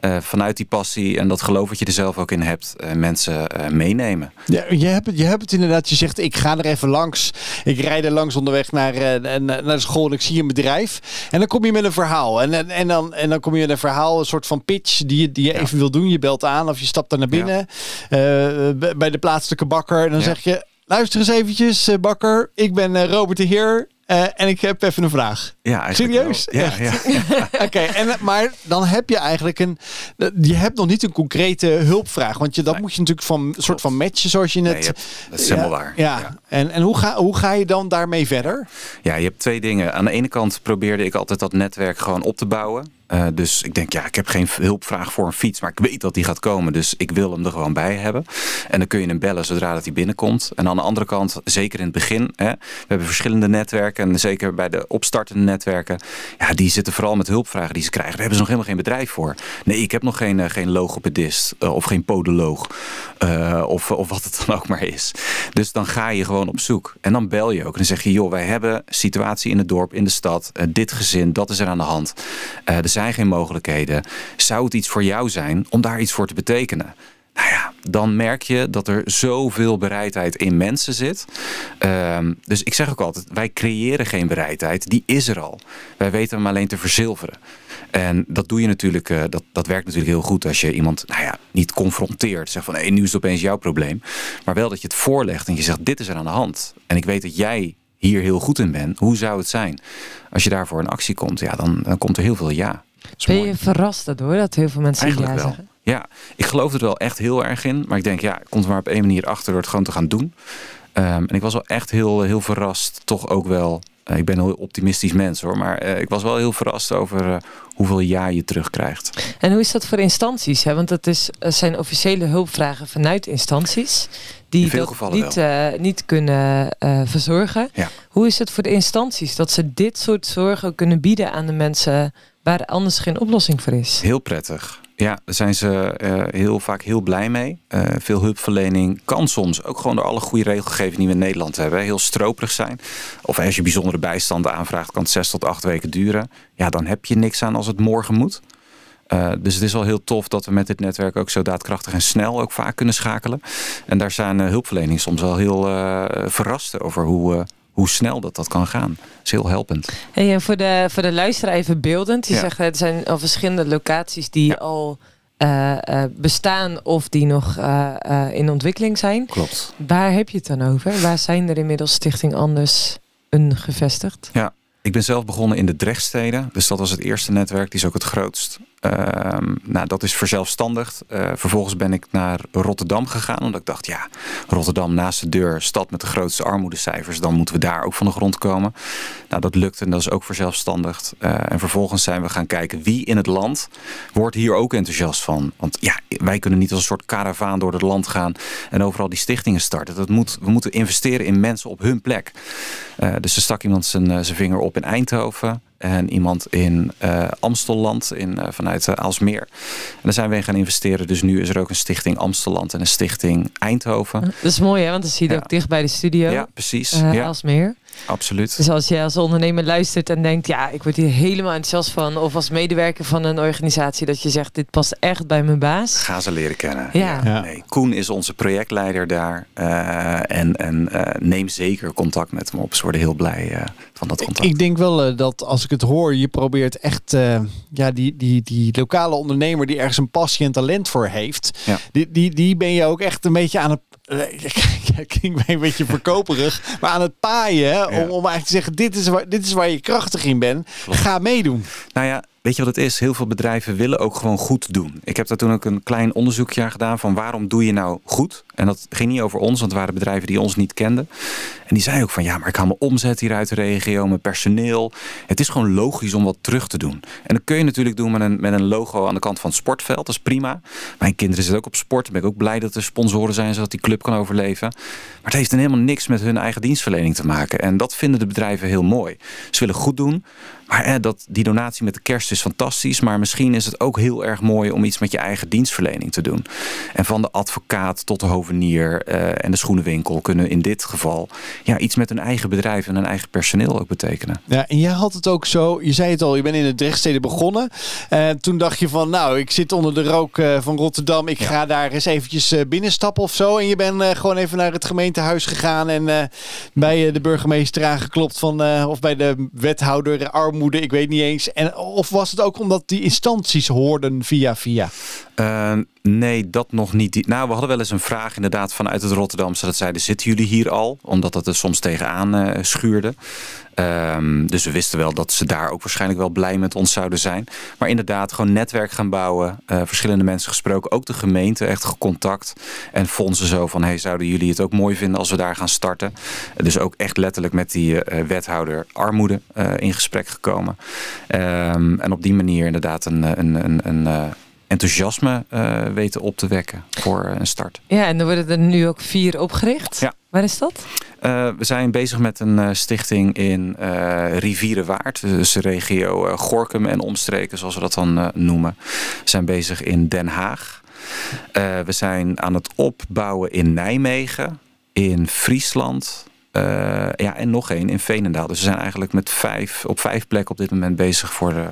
Uh, vanuit die passie en dat geloof wat je er zelf ook in hebt, uh, mensen uh, meenemen. Ja, je hebt het, je hebt het inderdaad. Je zegt, ik ga er even langs. Ik rijd er langs onderweg naar, uh, naar de school en ik zie een bedrijf. En dan kom je met een verhaal. En, en, en, dan, en dan kom je met een verhaal, een soort van pitch die je, die je ja. even wil doen. Je belt aan of je stapt daar naar binnen. Ja. Uh, bij de plaatselijke bakker. En dan ja. zeg je, luister eens eventjes, bakker. Ik ben Robert de Heer. Uh, en ik heb even een vraag. Ja, serieus? Ja, ja, ja. Oké, okay, en, maar dan heb je eigenlijk een... Je hebt nog niet een concrete hulpvraag. Want je, dat nee. moet je natuurlijk van een soort van matchen zoals je net... Nee, je hebt, dat is helemaal ja, waar. Ja. ja. En, en hoe, ga, hoe ga je dan daarmee verder? Ja, je hebt twee dingen. Aan de ene kant probeerde ik altijd dat netwerk gewoon op te bouwen. Uh, dus ik denk, ja, ik heb geen hulpvraag voor een fiets, maar ik weet dat die gaat komen. Dus ik wil hem er gewoon bij hebben. En dan kun je hem bellen zodra dat hij binnenkomt. En aan de andere kant, zeker in het begin, hè, we hebben verschillende netwerken. En zeker bij de opstartende netwerken, ja, die zitten vooral met hulpvragen die ze krijgen. Daar hebben ze nog helemaal geen bedrijf voor. Nee, ik heb nog geen, uh, geen logopedist uh, of geen podoloog uh, of, of wat het dan ook maar is. Dus dan ga je gewoon op zoek. En dan bel je ook. En dan zeg je, joh, wij hebben situatie in het dorp, in de stad. Uh, dit gezin, dat is er aan de hand. Uh, er zijn geen mogelijkheden. Zou het iets voor jou zijn om daar iets voor te betekenen? Nou ja, dan merk je dat er zoveel bereidheid in mensen zit. Um, dus ik zeg ook altijd, wij creëren geen bereidheid. Die is er al. Wij weten hem alleen te verzilveren. En dat doe je natuurlijk, uh, dat, dat werkt natuurlijk heel goed als je iemand nou ja, niet confronteert. Zegt van, hé, hey, nu is het opeens jouw probleem. Maar wel dat je het voorlegt en je zegt, dit is er aan de hand. En ik weet dat jij hier heel goed in ben, hoe zou het zijn? Als je daarvoor in actie komt, ja, dan, dan komt er heel veel ja. Ben je verrast daardoor dat heel veel mensen eigenlijk ja wel zeggen? Ja, ik geloof er wel echt heel erg in. Maar ik denk, ja, ik kom er maar op één manier achter door het gewoon te gaan doen. Um, en ik was wel echt heel, heel verrast, toch ook wel. Uh, ik ben een heel optimistisch mens hoor. Maar uh, ik was wel heel verrast over uh, hoeveel ja je terugkrijgt. En hoe is dat voor instanties? Hè? Want dat is, zijn officiële hulpvragen vanuit instanties. Die in veel gevallen niet, uh, niet kunnen uh, verzorgen. Ja. Hoe is het voor de instanties dat ze dit soort zorgen kunnen bieden aan de mensen waar anders geen oplossing voor is? Heel prettig. Ja, daar zijn ze uh, heel vaak heel blij mee. Uh, veel hulpverlening kan soms ook gewoon door alle goede regelgeving die we in Nederland hebben heel stroperig zijn. Of als je bijzondere bijstand aanvraagt kan het zes tot acht weken duren. Ja, dan heb je niks aan als het morgen moet. Uh, dus het is wel heel tof dat we met dit netwerk ook zo daadkrachtig en snel ook vaak kunnen schakelen. En daar zijn uh, hulpverlening soms wel heel uh, verrast over hoe... Uh, Hoe snel dat, dat kan gaan. Dat is heel helpend. Hey, en voor de, voor de luisteraar even beeldend. Je ja. zegt er zijn al verschillende locaties die ja. al uh, uh, bestaan of die nog uh, uh, in ontwikkeling zijn. Klopt. Waar heb je het dan over? Waar zijn er inmiddels Stichting Anders een gevestigd? Ja, ik ben zelf begonnen in de Drechtsteden. Dus dat was het eerste netwerk. Die is ook het grootst. Uh, nou, dat is verzelfstandigd. Uh, vervolgens ben ik naar Rotterdam gegaan. Omdat ik dacht, ja, Rotterdam naast de deur. Stad met de grootste armoedecijfers. Dan moeten we daar ook van de grond komen. Nou, dat lukte en dat is ook verzelfstandigd. Uh, en vervolgens zijn we gaan kijken wie in het land wordt hier ook enthousiast van. Want ja, wij kunnen niet als een soort karavaan door het land gaan. En overal die stichtingen starten. Dat moet, we moeten investeren in mensen op hun plek. Uh, dus er stak iemand zijn, zijn vinger op in Eindhoven. En iemand in uh, Amstelland, in, uh, vanuit uh, Aalsmeer. En daar zijn we in gaan investeren. Dus nu is er ook een stichting Amstelland en een stichting Eindhoven. Dat is mooi hè, want dan zie je ja. ook dicht bij de studio. Ja, precies. Uh, ja. Aalsmeer. Absoluut. Dus als jij als ondernemer luistert en denkt, ja, ik word hier helemaal enthousiast van. Of als medewerker van een organisatie dat je zegt, dit past echt bij mijn baas. Ga ze leren kennen. Ja. Ja. Nee. Koen is onze projectleider daar. Uh, en en uh, neem zeker contact met hem op. Ze worden heel blij uh, van dat contact. Ik, ik denk wel uh, dat als ik het hoor, je probeert echt uh, ja, die, die, die lokale ondernemer die ergens een passie en talent voor heeft. Ja. Die, die, die ben je ook echt een beetje aan het ja, klinkt mij een beetje verkoperig, maar aan het paaien hè, om, ja. om eigenlijk te zeggen, dit is waar, dit is waar je krachtig in bent. Klopt. Ga meedoen. Nou ja, weet je wat het is? Heel veel bedrijven willen ook gewoon goed doen. Ik heb daar toen ook een klein onderzoekje aan gedaan van waarom doe je nou goed? En dat ging niet over ons, want het waren bedrijven die ons niet kenden. En die zeiden ook van ja, maar ik haal mijn omzet hier uit de regio, mijn personeel. Het is gewoon logisch om wat terug te doen. En dat kun je natuurlijk doen met een, met een logo aan de kant van het sportveld. Dat is prima. Mijn kinderen zitten ook op sport. Dan ben ik ook blij dat er sponsoren zijn, zodat die club kan overleven. Maar het heeft dan helemaal niks met hun eigen dienstverlening te maken. En dat vinden de bedrijven heel mooi. Ze willen goed doen. Maar hè, dat, die donatie met de kerst is fantastisch. Maar misschien is het ook heel erg mooi om iets met je eigen dienstverlening te doen. En van de advocaat tot de hovenier uh, en de schoenenwinkel kunnen in dit geval ja, iets met hun eigen bedrijf en hun eigen personeel ook betekenen. Ja, en jij had het ook zo, je zei het al, je bent in de Drechtsteden begonnen. Uh, toen dacht je van, nou, ik zit onder de rook uh, van Rotterdam. Ik ja. ga daar eens eventjes uh, binnenstappen of zo. En je bent uh, gewoon even naar het gemeentehuis gegaan en uh, bij uh, de burgemeester aangeklopt van, uh, of bij de wethouder armoede. Ik weet niet eens. En of was het ook omdat die instanties hoorden via via? Uh, nee, dat nog niet. Nou, we hadden wel eens een vraag inderdaad vanuit het Rotterdamse. Dat zeiden, zitten jullie hier al? Omdat dat er soms tegenaan uh, schuurde. Um, dus we wisten wel dat ze daar ook waarschijnlijk wel blij met ons zouden zijn. Maar inderdaad, gewoon netwerk gaan bouwen. Uh, verschillende mensen gesproken. Ook de gemeente, echt gecontact. En fondsen zo van, hey, zouden jullie het ook mooi vinden als we daar gaan starten? Uh, dus ook echt letterlijk met die uh, wethouder armoede uh, in gesprek gekomen. Um, en op die manier inderdaad een... een, een, een uh, enthousiasme uh, weten op te wekken voor uh, een start. Ja, en er worden er nu ook vier opgericht. Ja. Waar is dat? Uh, we zijn bezig met een uh, stichting in uh, Rivierenwaard. Dus de regio uh, Gorkum en omstreken, zoals we dat dan uh, noemen. We zijn bezig in Den Haag. Uh, we zijn aan het opbouwen in Nijmegen, in Friesland. Uh, ja, en nog één in Veenendaal. Dus we zijn eigenlijk met vijf, op vijf plekken op dit moment bezig voor de,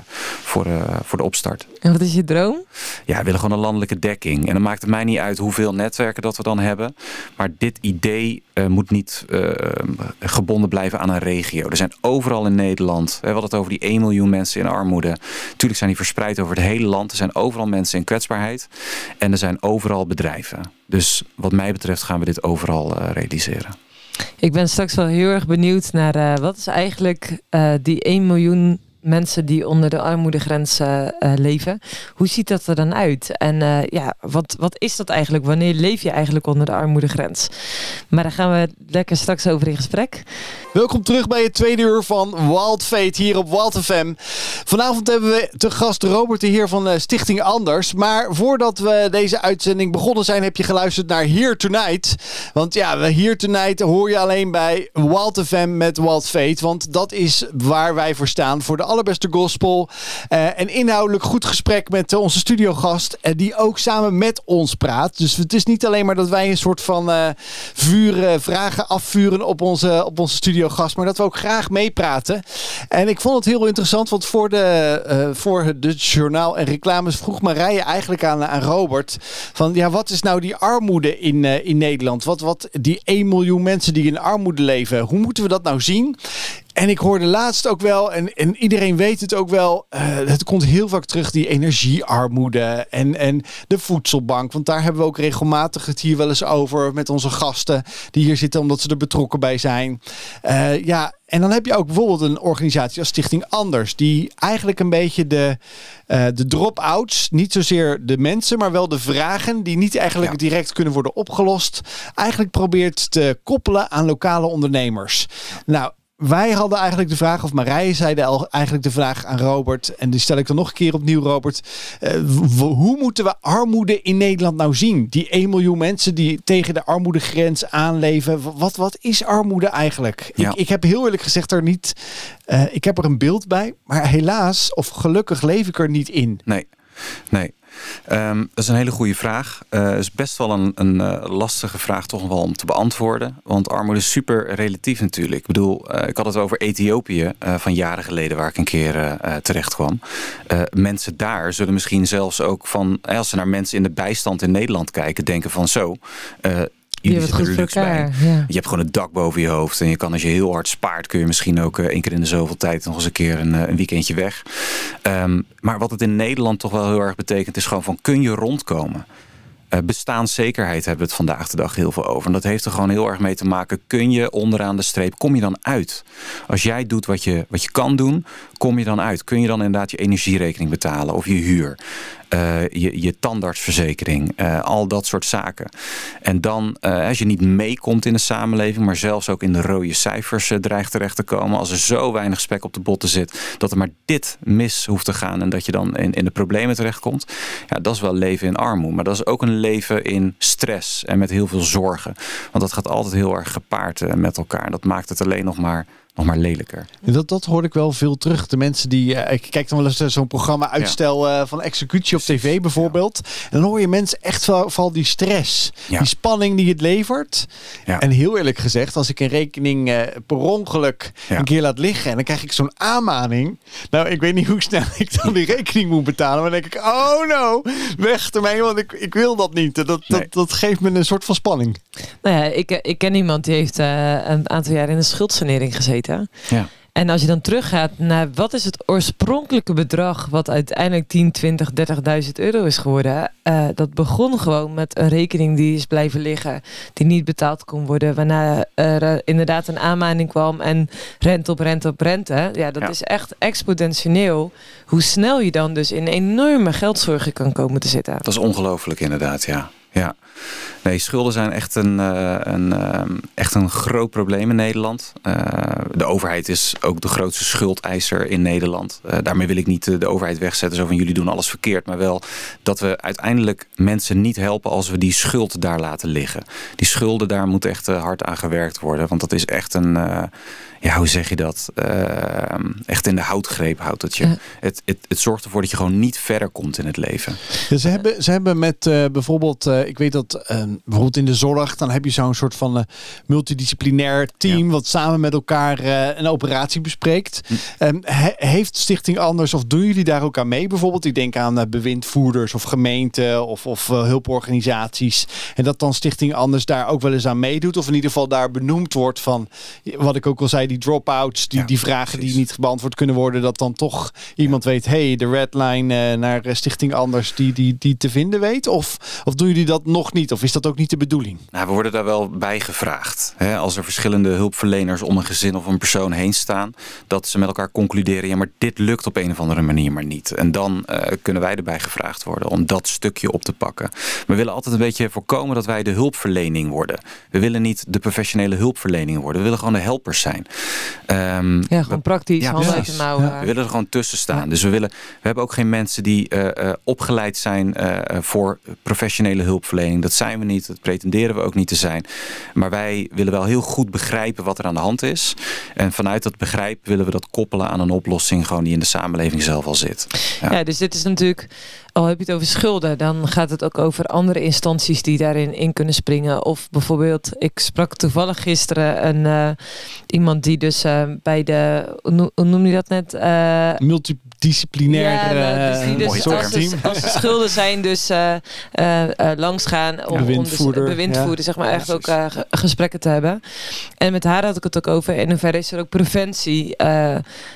voor, de, voor de opstart. En wat is je droom? Ja, we willen gewoon een landelijke dekking. En dan maakt het mij niet uit hoeveel netwerken dat we dan hebben. Maar dit idee uh, moet niet uh, gebonden blijven aan een regio. Er zijn overal in Nederland, we hadden het over die één miljoen mensen in armoede. Tuurlijk zijn die verspreid over het hele land. Er zijn overal mensen in kwetsbaarheid. En er zijn overal bedrijven. Dus wat mij betreft gaan we dit overal uh, realiseren. Ik ben straks wel heel erg benieuwd naar uh, wat is eigenlijk uh, die één miljoen mensen die onder de armoedegrens uh, leven. Hoe ziet dat er dan uit? En uh, ja, wat, wat is dat eigenlijk? Wanneer leef je eigenlijk onder de armoedegrens? Maar daar gaan we lekker straks over in gesprek. Welkom terug bij het tweede uur van Wild Faith hier op Wild F M. Vanavond hebben we te gast Robert de Heer van Stichting Anders. Maar voordat we deze uitzending begonnen zijn, heb je geluisterd naar Here Tonight. Want ja, Here Tonight hoor je alleen bij Wild F M met Wild Faith. Want dat is waar wij voor staan, voor de allerbeste gospel. Uh, een inhoudelijk goed gesprek met uh, onze studiogast. Uh, die ook samen met ons praat. Dus het is niet alleen maar dat wij een soort van uh, vuren, vragen afvuren op onze, op onze studiogast. Maar dat we ook graag meepraten. En ik vond het heel interessant. Want voor, de, uh, voor het journaal en reclames vroeg Marije eigenlijk aan, aan Robert. Van ja, wat is nou die armoede in, uh, in Nederland? Wat, wat die één miljoen mensen die in armoede leven. Hoe moeten we dat nou zien? En ik hoorde laatst ook wel, en, en iedereen weet het ook wel, uh, het komt heel vaak terug, die energiearmoede en, en de voedselbank. Want daar hebben we ook regelmatig het hier wel eens over met onze gasten die hier zitten, omdat ze er betrokken bij zijn. Uh, ja, en dan heb je ook bijvoorbeeld een organisatie als Stichting Anders, die eigenlijk een beetje de, uh, de drop-outs, niet zozeer de mensen, maar wel de vragen die niet eigenlijk ja. direct kunnen worden opgelost, eigenlijk probeert te koppelen aan lokale ondernemers. Nou, wij hadden eigenlijk de vraag, of Marije zeide eigenlijk de vraag aan Robert, en die stel ik dan nog een keer opnieuw, Robert. Uh, hoe moeten we armoede in Nederland nou zien? Die één miljoen mensen die tegen de armoedegrens aanleven. Wat, wat is armoede eigenlijk? Ja. Ik, ik heb heel eerlijk gezegd er niet, uh, ik heb er een beeld bij, maar helaas of gelukkig leef ik er niet in. Nee, nee. Um, dat is een hele goede vraag. Het uh, is best wel een, een uh, lastige vraag toch wel om te beantwoorden. Want armoede is super relatief natuurlijk. Ik bedoel, uh, ik had het over Ethiopië uh, van jaren geleden waar ik een keer uh, terecht kwam. Uh, mensen daar zullen misschien zelfs ook van, als ze naar mensen in de bijstand in Nederland kijken, denken van zo... Uh, Je, je, goed voor elkaar, ja. je hebt gewoon het dak boven je hoofd. En je kan, als je heel hard spaart, kun je misschien ook één keer in de zoveel tijd nog eens een keer een, een weekendje weg. Um, maar wat het in Nederland toch wel heel erg betekent, is gewoon van, kun je rondkomen? Uh, bestaanszekerheid hebben we het vandaag de dag heel veel over. En dat heeft er gewoon heel erg mee te maken. Kun je onderaan de streep, kom je dan uit? Als jij doet wat je, wat je kan doen, kom je dan uit? Kun je dan inderdaad je energierekening betalen of je huur? Uh, je, je tandartsverzekering, uh, al dat soort zaken. En dan, uh, als je niet meekomt in de samenleving, maar zelfs ook in de rode cijfers uh, dreigt terecht te komen, als er zo weinig spek op de botten zit, dat er maar dit mis hoeft te gaan en dat je dan in, in de problemen terechtkomt. Ja, dat is wel leven in armoede. Maar dat is ook een leven in stress en met heel veel zorgen. Want dat gaat altijd heel erg gepaard uh, met elkaar. En dat maakt het alleen nog maar... nog maar lelijker. Dat, dat hoor ik wel veel terug. De mensen die... Uh, ik kijk dan wel eens zo'n programma uitstel ja. uh, van executie op tv bijvoorbeeld. Ja. En dan hoor je mensen echt vooral die stress. Ja. Die spanning die het levert. Ja. En heel eerlijk gezegd, als ik een rekening uh, per ongeluk ja. een keer laat liggen en dan krijg ik zo'n aanmaning. Nou, ik weet niet hoe snel ik dan die rekening moet betalen. Maar dan denk ik, oh no, weg ermee, want ik, ik wil dat niet. Dat, dat, nee. dat, dat geeft me een soort van spanning. Nou ja, ik, ik ken iemand die heeft uh, een aantal jaar in de schuldsanering gezeten. Ja. En als je dan teruggaat naar wat is het oorspronkelijke bedrag wat uiteindelijk tien, twintig, dertigduizend euro is geworden. Uh, dat begon gewoon met een rekening die is blijven liggen, die niet betaald kon worden. Waarna er inderdaad een aanmaning kwam en rente op rente op rente. Ja, dat ja. is echt exponentieel hoe snel je dan dus in enorme geldzorgen kan komen te zitten. Dat is ongelooflijk inderdaad, ja. Ja, nee, schulden zijn echt een, een, echt een groot probleem in Nederland. De overheid is ook de grootste schuldeiser in Nederland. Daarmee wil ik niet de overheid wegzetten, zo van jullie doen alles verkeerd. Maar wel dat we uiteindelijk mensen niet helpen als we die schuld daar laten liggen. Die schulden, daar moet echt hard aan gewerkt worden. Want dat is echt een, ja, hoe zeg je dat? Echt in de houtgreep houdt het je. Ja. Het, het, het zorgt ervoor dat je gewoon niet verder komt in het leven. Ja, ze, hebben, ze hebben met uh, bijvoorbeeld... Uh, Ik weet dat uh, bijvoorbeeld in de zorg, dan heb je zo'n soort van uh, multidisciplinair team ja. wat samen met elkaar uh, een operatie bespreekt. Hm. Um, he, heeft Stichting Anders, of doen jullie daar ook aan mee bijvoorbeeld? Ik denk aan uh, bewindvoerders of gemeenten of, of uh, hulporganisaties. En dat dan Stichting Anders daar ook wel eens aan meedoet. Of in ieder geval daar benoemd wordt van, wat ik ook al zei, die drop-outs, die, ja, die vragen precies. die niet beantwoord kunnen worden. Dat dan toch iemand ja. weet, hé, hey, de redline uh, naar Stichting Anders die, die, die te vinden weet. Of, of doen jullie dat dat nog niet? Of is dat ook niet de bedoeling? Nou, we worden daar wel bij gevraagd. Hè? Als er verschillende hulpverleners om een gezin of een persoon heen staan, dat ze met elkaar concluderen, ja, maar dit lukt op een of andere manier maar niet. En dan uh, kunnen wij erbij gevraagd worden om dat stukje op te pakken. We willen altijd een beetje voorkomen dat wij de hulpverlening worden. We willen niet de professionele hulpverlening worden. We willen gewoon de helpers zijn. Um, ja, gewoon we, praktisch. Ja, precies. Nou, ja. We willen er gewoon tussen staan. Ja. Dus we willen, we hebben ook geen mensen die uh, uh, opgeleid zijn uh, voor professionele hulpverlening. Dat zijn we niet. Dat pretenderen we ook niet te zijn. Maar wij willen wel heel goed begrijpen wat er aan de hand is. En vanuit dat begrijp willen we dat koppelen aan een oplossing gewoon die in de samenleving zelf al zit. Ja, ja, dus dit is natuurlijk, al heb je het over schulden, dan gaat het ook over andere instanties die daarin in kunnen springen. Of bijvoorbeeld, ik sprak toevallig gisteren een uh, iemand die dus uh, bij de, hoe noem je dat net? Uh, Multidisciplinair. Ja, dus die dus als, ze, als de schulden zijn dus uh, uh, uh, langsgaan om, om dus bewindvoerder, ja, zeg maar, ja, echt ook uh, gesprekken te hebben. En met haar had ik het ook over, in hoeverre is er ook preventie. Uh,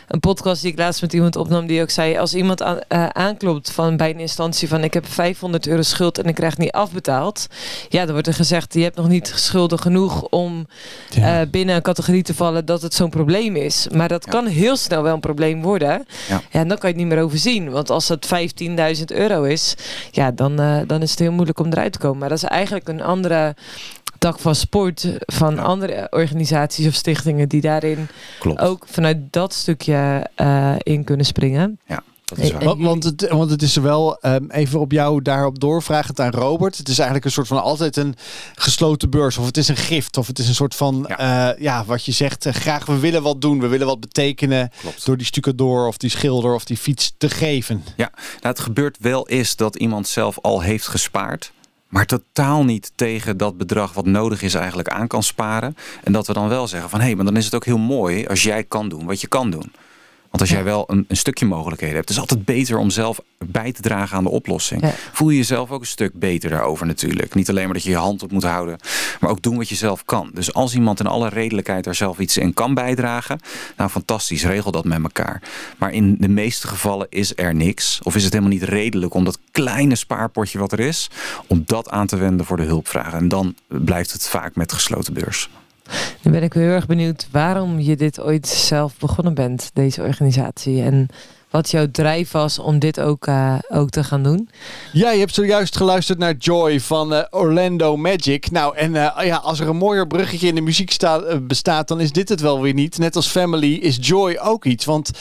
een podcast die ik laatst met iemand opnam die ook zei, als iemand aan, uh, aanklopt van bij een instantie van ik heb vijfhonderd euro schuld en ik krijg het niet afbetaald. Ja, dan wordt er gezegd, je hebt nog niet schulden genoeg om ja. uh, binnen een categorie te vallen dat het zo'n probleem is. Maar dat ja. kan heel snel wel een probleem worden. Ja. Ja, en dan kan je het niet meer overzien. Want als dat vijftienduizend euro is, ja, dan, uh, dan is het heel moeilijk om eruit te komen. Maar dat is eigenlijk een andere tak van sport van ja. andere organisaties of stichtingen die daarin Klopt. ook vanuit dat stukje uh, in kunnen springen. Ja. Dat is want, want, het, want het is wel, um, even op jou daarop doorvragend aan Robert. Het is eigenlijk een soort van altijd een gesloten beurs. Of het is een gift. Of het is een soort van, ja, uh, ja wat je zegt. Uh, graag, we willen wat doen. We willen wat betekenen. Klopt. Door die stucadoor of die schilder of die fiets te geven. Ja, nou, het gebeurt wel eens dat iemand zelf al heeft gespaard. Maar totaal niet tegen dat bedrag wat nodig is eigenlijk aan kan sparen. En dat we dan wel zeggen van, hé, hey, maar dan is het ook heel mooi als jij kan doen wat je kan doen. Want als jij wel een, een stukje mogelijkheden hebt, is het altijd beter om zelf bij te dragen aan de oplossing. Ja. Voel je jezelf ook een stuk beter daarover natuurlijk. Niet alleen maar dat je je hand op moet houden, maar ook doen wat je zelf kan. Dus als iemand in alle redelijkheid daar zelf iets in kan bijdragen, nou fantastisch, regel dat met elkaar. Maar in de meeste gevallen is er niks. Of is het helemaal niet redelijk om dat kleine spaarpotje wat er is, om dat aan te wenden voor de hulpvragen. En dan blijft het vaak met gesloten beurs. Nu ben ik heel erg benieuwd waarom je dit ooit zelf begonnen bent, deze organisatie. En wat jouw drijf was om dit ook, uh, ook te gaan doen. Ja, je hebt zojuist geluisterd naar Joy van uh, Orlando Magic. Nou, en uh, ja, als er een mooier bruggetje in de muziek sta- uh, bestaat, dan is dit het wel weer niet. Net als Family is Joy ook iets, want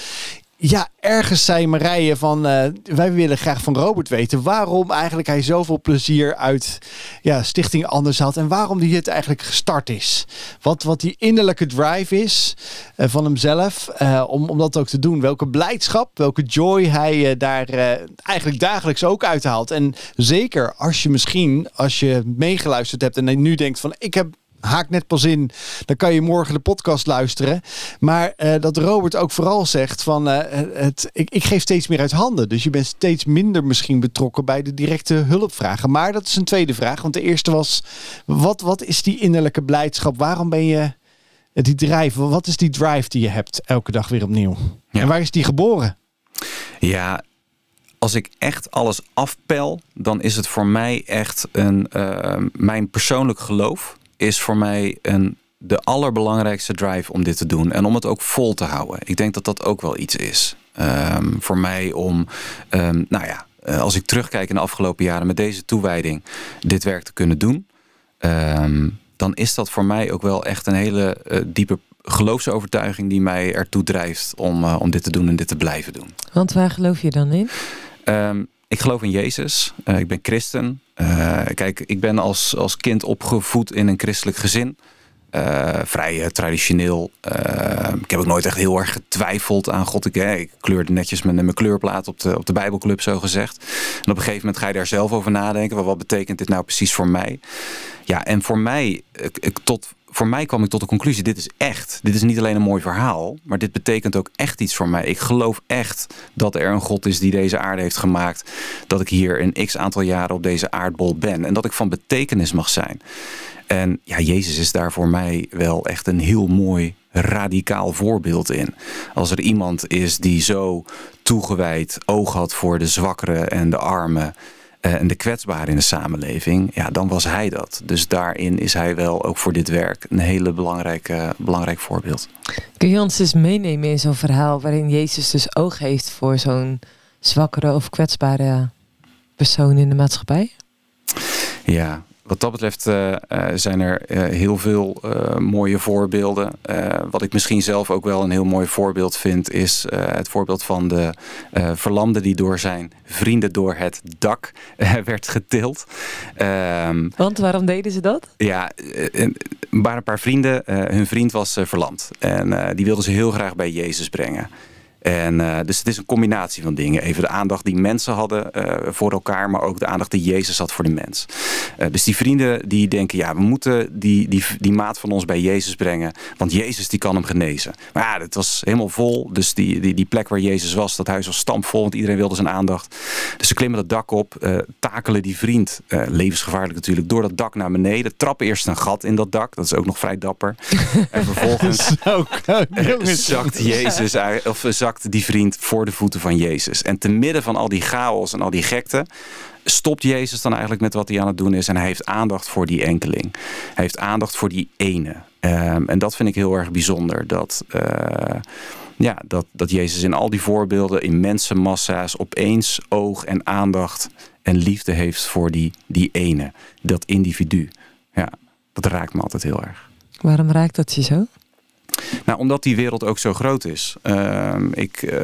ja, ergens zei Marije van, uh, wij willen graag van Robert weten waarom eigenlijk hij zoveel plezier uit ja, Stichting Anders had. En waarom die dit eigenlijk gestart is. Wat, wat die innerlijke drive is uh, van hemzelf uh, om, om dat ook te doen. Welke blijdschap, welke joy hij uh, daar uh, eigenlijk dagelijks ook uithaalt. En zeker als je misschien, als je meegeluisterd hebt en nu denkt van, ik heb haak net pas in, dan kan je morgen de podcast luisteren. Maar uh, dat Robert ook vooral zegt van, uh, het, ik, ik geef steeds meer uit handen. Dus je bent steeds minder misschien betrokken bij de directe hulpvragen. Maar dat is een tweede vraag. Want de eerste was, wat, wat is die innerlijke blijdschap? Waarom ben je die drive? Wat is die drive die je hebt elke dag weer opnieuw? Ja. En waar is die geboren? Ja, als ik echt alles afpel, dan is het voor mij echt een, uh, mijn persoonlijk geloof is voor mij een, de allerbelangrijkste drive om dit te doen. En om het ook vol te houden. Ik denk dat dat ook wel iets is. Um, voor mij om, um, nou ja, als ik terugkijk in de afgelopen jaren, met deze toewijding dit werk te kunnen doen. Um, dan is dat voor mij ook wel echt een hele uh, diepe geloofsovertuiging die mij ertoe drijft om, uh, om dit te doen en dit te blijven doen. Want waar geloof je dan in? Um, ik geloof in Jezus. Uh, ik ben christen. Uh, kijk, ik ben als, als kind opgevoed in een christelijk gezin. Uh, vrij uh, traditioneel. Uh, ik heb ook nooit echt heel erg getwijfeld aan God. Ik, eh, ik kleurde netjes mijn, mijn kleurplaat op de, op de Bijbelclub, zo gezegd. En op een gegeven moment ga je daar zelf over nadenken. Wat, wat betekent dit nou precies voor mij? Ja, en voor mij, ik, ik tot, voor mij kwam ik tot de conclusie, dit is echt. Dit is niet alleen een mooi verhaal, maar dit betekent ook echt iets voor mij. Ik geloof echt dat er een God is die deze aarde heeft gemaakt. Dat ik hier een x aantal jaren op deze aardbol ben. En dat ik van betekenis mag zijn. En ja, Jezus is daar voor mij wel echt een heel mooi radicaal voorbeeld in. Als er iemand is die zo toegewijd oog had voor de zwakkeren en de armen. uh, en de kwetsbaren in de samenleving, ja, dan was hij dat. Dus daarin is hij wel ook voor dit werk een hele belangrijke, uh, belangrijk voorbeeld. Kun je ons dus meenemen in zo'n verhaal waarin Jezus dus oog heeft voor zo'n zwakkere of kwetsbare persoon in de maatschappij? Ja, wat dat betreft uh, uh, zijn er uh, heel veel uh, mooie voorbeelden. Uh, wat ik misschien zelf ook wel een heel mooi voorbeeld vind, is uh, het voorbeeld van de uh, verlamde die door zijn vrienden door het dak uh, werd getild. Um, Want waarom deden ze dat? Ja, er waren een paar vrienden. Uh, hun vriend was uh, verlamd. En uh, die wilden ze heel graag bij Jezus brengen. En, uh, dus het is een combinatie van dingen. Even de aandacht die mensen hadden uh, voor elkaar, maar ook de aandacht die Jezus had voor de mens. Uh, dus die vrienden die denken, ja, we moeten die, die, die maat van ons bij Jezus brengen, want Jezus die kan hem genezen. Maar ja, het was helemaal vol. Dus die, die, die plek waar Jezus was, dat huis was stampvol, want iedereen wilde zijn aandacht. Dus ze klimmen dat dak op, uh, takelen die vriend, uh, levensgevaarlijk natuurlijk, door dat dak naar beneden. Trappen eerst een gat in dat dak, dat is ook nog vrij dapper. En vervolgens Zo, uh, zakt Jezus uit, of zakt die vriend voor de voeten van Jezus. En te midden van al die chaos en al die gekte stopt Jezus dan eigenlijk met wat hij aan het doen is. En hij heeft aandacht voor die enkeling. Hij heeft aandacht voor die ene. Um, en dat vind ik heel erg bijzonder. Dat, uh, ja, dat, dat Jezus in al die voorbeelden, in mensenmassa's, opeens oog en aandacht en liefde heeft voor die, die ene. Dat individu. Ja, dat raakt me altijd heel erg. Waarom raakt dat je zo? Nou, omdat die wereld ook zo groot is. Uh, ik, uh,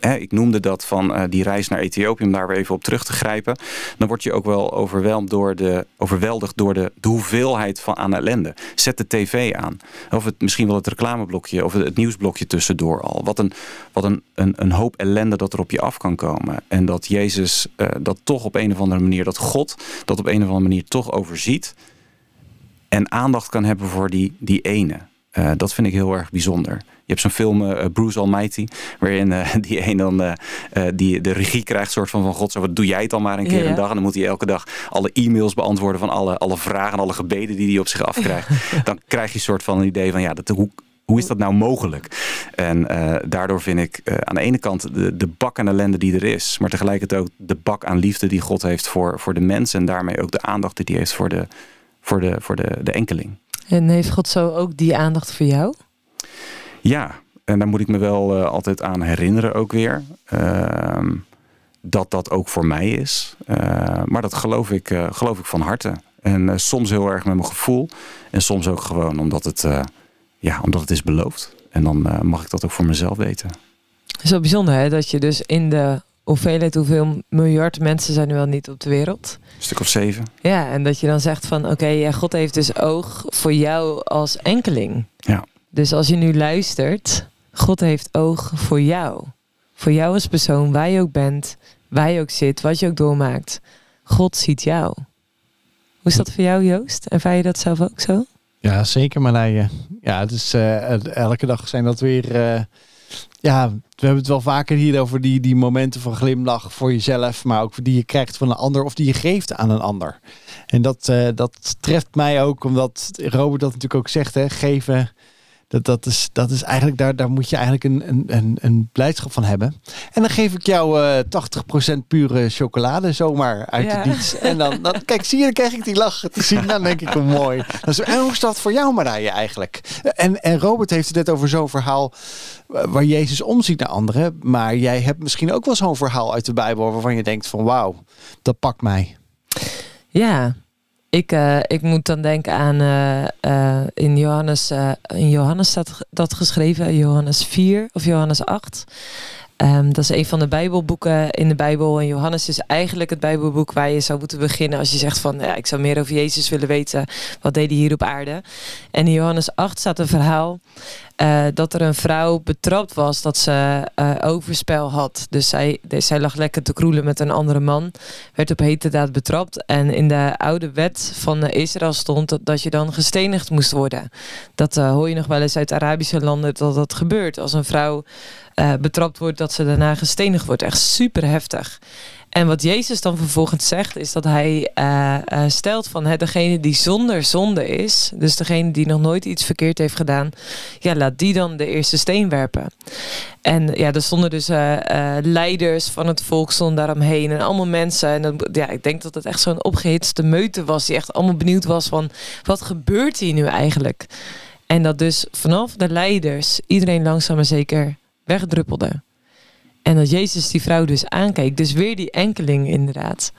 hè, ik noemde dat van uh, die reis naar Ethiopië, om daar weer even op terug te grijpen. Dan word je ook wel overweldigd door de, overweldigd door de, de hoeveelheid van, aan ellende. Zet de tv aan. Of het, misschien wel het reclameblokje of het, het nieuwsblokje tussendoor al. Wat, een, wat een, een, een hoop ellende dat er op je af kan komen. En dat Jezus uh, dat toch op een of andere manier, dat God dat op een of andere manier toch overziet. En aandacht kan hebben voor die, die ene. Uh, dat vind ik heel erg bijzonder. Je hebt zo'n film, uh, Bruce Almighty, waarin uh, die een dan uh, uh, die de regie krijgt, soort van van God, zo, wat doe jij het dan maar een keer ja, ja. een dag? En dan moet hij elke dag alle e-mails beantwoorden van alle, alle vragen en alle gebeden die hij op zich afkrijgt. Ja. Dan krijg je een soort van een idee van, ja, dat, hoe, hoe is dat nou mogelijk? En uh, daardoor vind ik uh, aan de ene kant de, de bak aan ellende die er is, maar tegelijkertijd ook de bak aan liefde die God heeft voor, voor de mens en daarmee ook de aandacht die hij heeft voor de, voor de, voor de, de enkeling. En heeft God zo ook die aandacht voor jou? Ja, en daar moet ik me wel uh, altijd aan herinneren ook weer. Uh, dat dat ook voor mij is. Uh, maar dat geloof ik, uh, geloof ik van harte. En uh, soms heel erg met mijn gevoel. En soms ook gewoon omdat het, uh, ja, omdat het is beloofd. En dan uh, mag ik dat ook voor mezelf weten. Zo bijzonder hè, dat je dus in de hoeveelheid, hoeveel miljard mensen zijn er wel niet op de wereld? Een stuk of zeven. Ja, en dat je dan zegt van oké, okay, ja, God heeft dus oog voor jou als enkeling. Ja. Dus als je nu luistert, God heeft oog voor jou. Voor jou als persoon, waar je ook bent, waar je ook zit, wat je ook doormaakt. God ziet jou. Hoe is dat voor jou, Joost? Ervaar je dat zelf ook zo? Ja, zeker Marije. Ja, het is uh, elke dag zijn dat weer... Uh, Ja, we hebben het wel vaker hier over die, die momenten van glimlach voor jezelf, maar ook die je krijgt van een ander of die je geeft aan een ander. En dat, uh, dat treft mij ook, omdat Robert dat natuurlijk ook zegt, hè, geven, dat, dat, is, dat is eigenlijk, daar, daar moet je eigenlijk een, een, een blijdschap van hebben. En dan geef ik jou uh, tachtig procent pure chocolade zomaar uit ja. de dienst. En dan, dan, kijk, zie je, dan krijg ik die lach te zien, dan denk ik, oh, mooi. En hoe is dat voor jou, Marije, eigenlijk? En, en Robert heeft het net over zo'n verhaal waar Jezus omziet naar anderen. Maar jij hebt misschien ook wel zo'n verhaal uit de Bijbel waarvan je denkt van wauw, dat pakt mij. Ja, ik, uh, ik moet dan denken aan uh, uh, in, Johannes, uh, in Johannes staat dat geschreven. Johannes vier of Johannes acht. Um, dat is een van de Bijbelboeken in de Bijbel. En Johannes is eigenlijk het Bijbelboek waar je zou moeten beginnen als je zegt van ja, ik zou meer over Jezus willen weten. Wat deed hij hier op aarde? En in Johannes acht staat een verhaal uh, dat er een vrouw betrapt was dat ze uh, overspel had. Dus zij, dus zij lag lekker te kroelen met een andere man. Werd op heterdaad betrapt. En in de oude wet van Israël stond dat, dat je dan gestenigd moest worden. Dat uh, hoor je nog wel eens uit Arabische landen dat dat gebeurt. Als een vrouw Uh, betrapt wordt, dat ze daarna gestenig wordt. Echt super heftig. En wat Jezus dan vervolgens zegt, is dat hij uh, uh, stelt van hè, degene die zonder zonde is, dus degene die nog nooit iets verkeerd heeft gedaan, ja, laat die dan de eerste steen werpen. En ja, er stonden dus uh, uh, leiders van het volk stonden daaromheen en allemaal mensen. En dat, ja, ik denk dat het echt zo'n opgehitste meute was die echt allemaal benieuwd was van wat gebeurt hier nu eigenlijk? En dat dus vanaf de leiders iedereen langzaam maar zeker wegdruppelde. En dat Jezus die vrouw dus aankeek. Dus weer die enkeling inderdaad.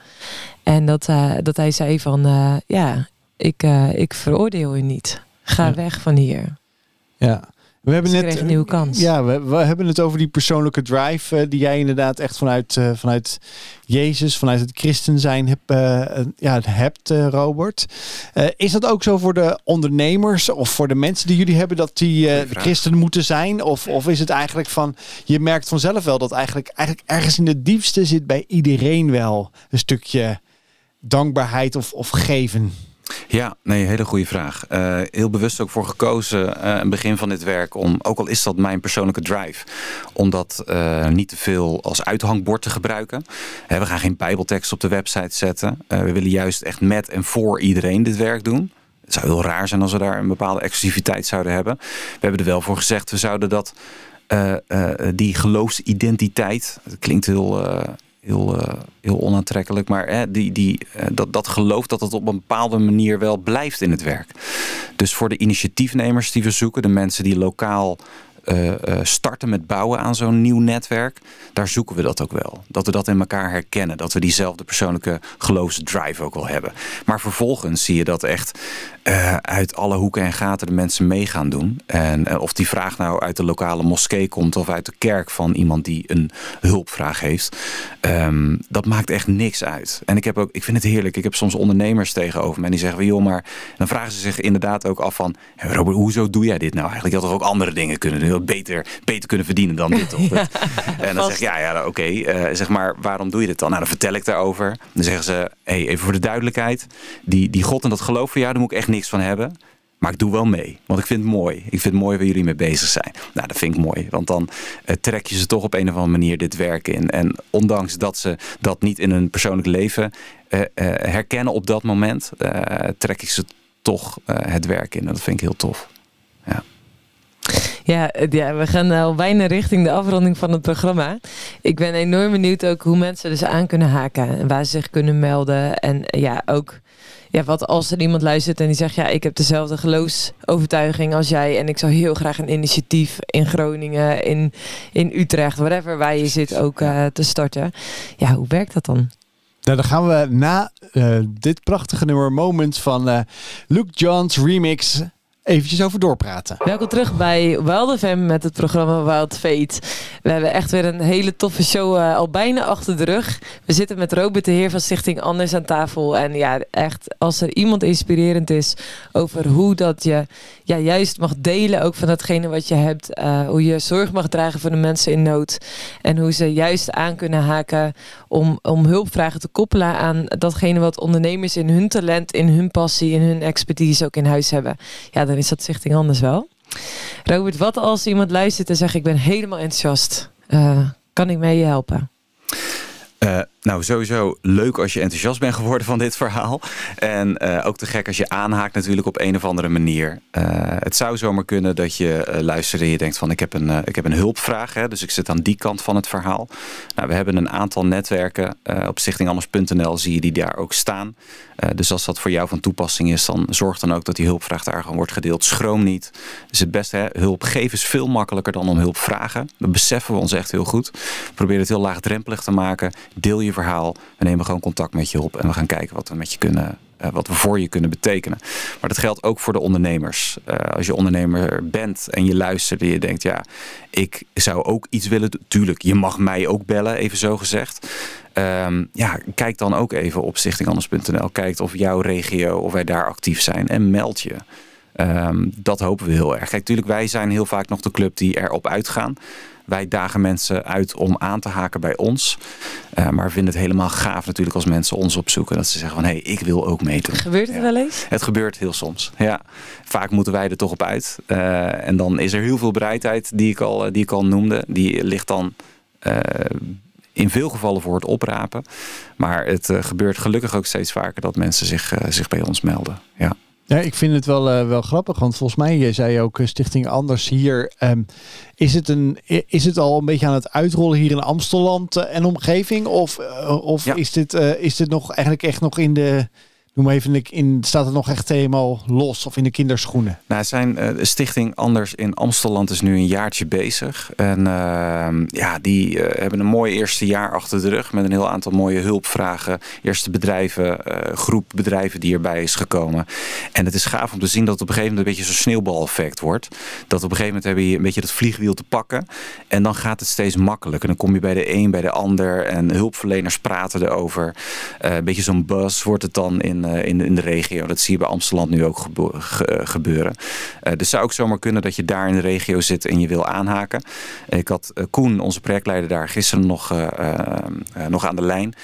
En dat, uh, dat hij zei van... Uh, ja, ik, uh, ik veroordeel u niet. Ga ja. weg van hier. Ja. We hebben dus net een nieuwe kans. Ja, we, we hebben het over die persoonlijke drive... Uh, die jij inderdaad echt vanuit, uh, vanuit Jezus... vanuit het christen zijn heb, uh, ja, hebt, uh, Robert. Uh, is dat ook zo voor de ondernemers... of voor de mensen die jullie hebben... dat die uh, christen moeten zijn? Of, of is het eigenlijk van... je merkt vanzelf wel dat eigenlijk, eigenlijk ergens in de diepste... zit bij iedereen wel een stukje dankbaarheid of, of geven... Ja, nee, hele goede vraag. Uh, heel bewust ook voor gekozen aan uh, het begin van dit werk om, ook al is dat mijn persoonlijke drive, om dat uh, niet te veel als uithangbord te gebruiken. Uh, we gaan geen bijbeltekst op de website zetten. Uh, we willen juist echt met en voor iedereen dit werk doen. Het zou heel raar zijn als we daar een bepaalde exclusiviteit zouden hebben. We hebben er wel voor gezegd, we zouden dat, uh, uh, die geloofsidentiteit, dat klinkt heel... Uh, Heel, uh, heel onaantrekkelijk. Maar hè, die, die, uh, dat, dat geloof dat het op een bepaalde manier wel blijft in het werk. Dus voor de initiatiefnemers die we zoeken. De mensen die lokaal uh, uh, starten met bouwen aan zo'n nieuw netwerk. Daar zoeken we dat ook wel. Dat we dat in elkaar herkennen. Dat we diezelfde persoonlijke geloofsdrive ook wel hebben. Maar vervolgens zie je dat echt uh, uit alle hoeken en gaten de mensen mee gaan doen. En uh, of die vraag nou uit de lokale moskee komt. Of uit de kerk van iemand die een hulpvraag heeft. Um, dat maakt echt niks uit. En ik heb ook, ik vind het heerlijk. Ik heb soms ondernemers tegenover me. En die zeggen, joh, maar dan vragen ze zich inderdaad ook af van... Hey Robert, hoezo doe jij dit nou eigenlijk? Je had toch ook andere dingen kunnen doen? Beter, beter kunnen verdienen dan dit. Of ja, en dan zeg ik, ja, ja oké. Okay, uh, zeg maar, waarom doe je dit dan? Nou, dan vertel ik daarover. Dan zeggen ze, hey, even voor de duidelijkheid. Die, die God en dat geloof voor jou, daar moet ik echt niks van hebben. Maar ik doe wel mee. Want ik vind het mooi. Ik vind het mooi waar jullie mee bezig zijn. Nou, dat vind ik mooi. Want dan uh, trek je ze toch op een of andere manier dit werk in. En ondanks dat ze dat niet in hun persoonlijk leven uh, uh, herkennen op dat moment. Uh, trek ik ze toch uh, het werk in. En dat vind ik heel tof. Ja. Ja, ja, we gaan al bijna richting de afronding van het programma. Ik ben enorm benieuwd ook hoe mensen dus aan kunnen haken. En waar ze zich kunnen melden. En ja, ook... Ja, wat als er iemand luistert en die zegt... ja, ik heb dezelfde geloofsovertuiging als jij... en ik zou heel graag een initiatief in Groningen, in, in Utrecht... whatever, waar je zit ook uh, te starten. Ja, hoe werkt dat dan? Nou, dan gaan we na uh, dit prachtige nummer Moment van uh, Luke Johns remix... eventjes over doorpraten. Welkom terug bij WILD F M met het programma WILD Faith. We hebben echt weer een hele toffe show uh, al bijna achter de rug. We zitten met Robert de Heer van Stichting Anders aan tafel. En ja, echt als er iemand inspirerend is over hoe dat je ja, juist mag delen. Ook van datgene wat je hebt. Uh, hoe je zorg mag dragen voor de mensen in nood. En hoe ze juist aan kunnen haken om, om hulpvragen te koppelen aan datgene wat ondernemers in hun talent, in hun passie, in hun expertise ook in huis hebben. Ja, is dat Stichting Anders wel. Robert, wat als iemand luistert en zegt... ik ben helemaal enthousiast. Uh, kan ik mee je helpen? Uh, nou, sowieso leuk als je enthousiast bent geworden van dit verhaal. En uh, ook te gek als je aanhaakt natuurlijk op een of andere manier. Uh, het zou zomaar kunnen dat je uh, luistert en je denkt van... ik heb een, uh, ik heb een hulpvraag, hè, dus ik zit aan die kant van het verhaal. Nou, we hebben een aantal netwerken. Uh, op stichting anders punt n l zie je die daar ook staan. Uh, dus als dat voor jou van toepassing is... dan zorg dan ook dat die hulpvraag daar gewoon wordt gedeeld. Schroom niet. Dus het beste, hè, hulp geven is veel makkelijker dan om hulp vragen. Dat beseffen we ons echt heel goed. Probeer het heel laagdrempelig te maken... Deel je verhaal. We nemen gewoon contact met je op. En we gaan kijken wat we met je kunnen, uh, wat we voor je kunnen betekenen. Maar dat geldt ook voor de ondernemers. Uh, als je ondernemer bent en je luistert en je denkt... ja, ik zou ook iets willen doen. Tuurlijk, je mag mij ook bellen, even zo gezegd. Um, ja, kijk dan ook even op stichting anders punt n l. Kijk of jouw regio, of wij daar actief zijn. En meld je. Um, dat hopen we heel erg. Kijk, tuurlijk, wij zijn heel vaak nog de club die erop uitgaan. Wij dagen mensen uit om aan te haken bij ons. Uh, maar we vinden het helemaal gaaf natuurlijk als mensen ons opzoeken. Dat ze zeggen van, hé, hey, ik wil ook meedoen. Gebeurt het ja. wel eens? Het gebeurt heel soms, ja. Vaak moeten wij er toch op uit. Uh, en dan is er heel veel bereidheid die ik al, die ik al noemde. Die ligt dan... Uh, in veel gevallen voor het oprapen. Maar het uh, gebeurt gelukkig ook steeds vaker dat mensen zich, uh, zich bij ons melden. Ja. Ja, ik vind het wel, uh, wel grappig, want volgens mij, je zei ook Stichting Anders hier, um, is, het een, is het al een beetje aan het uitrollen hier in Amstelland uh, en omgeving? Of, uh, of ja. is, dit, uh, is dit nog eigenlijk echt nog in de... Noem maar even, in, staat het nog echt helemaal los of in de kinderschoenen? Nou, zijn uh, Stichting Anders in Amstelland is nu een jaartje bezig. En uh, ja, die uh, hebben een mooi eerste jaar achter de rug. Met een heel aantal mooie hulpvragen. Eerste bedrijven, uh, groep bedrijven die erbij is gekomen. En het is gaaf om te zien dat het op een gegeven moment een beetje zo'n sneeuwbaleffect wordt. Dat op een gegeven moment hebben je een beetje dat vliegwiel te pakken. En dan gaat het steeds makkelijker. En dan kom je bij de een, bij de ander. En hulpverleners praten erover. Uh, een beetje zo'n buzz wordt het dan in... In de, in de regio. Dat zie je bij Amsterdam nu ook gebeuren. Uh, dus zou ook zomaar kunnen dat je daar in de regio zit en je wil aanhaken. Ik had uh, Koen, onze projectleider, daar gisteren nog, uh, uh, nog aan de lijn.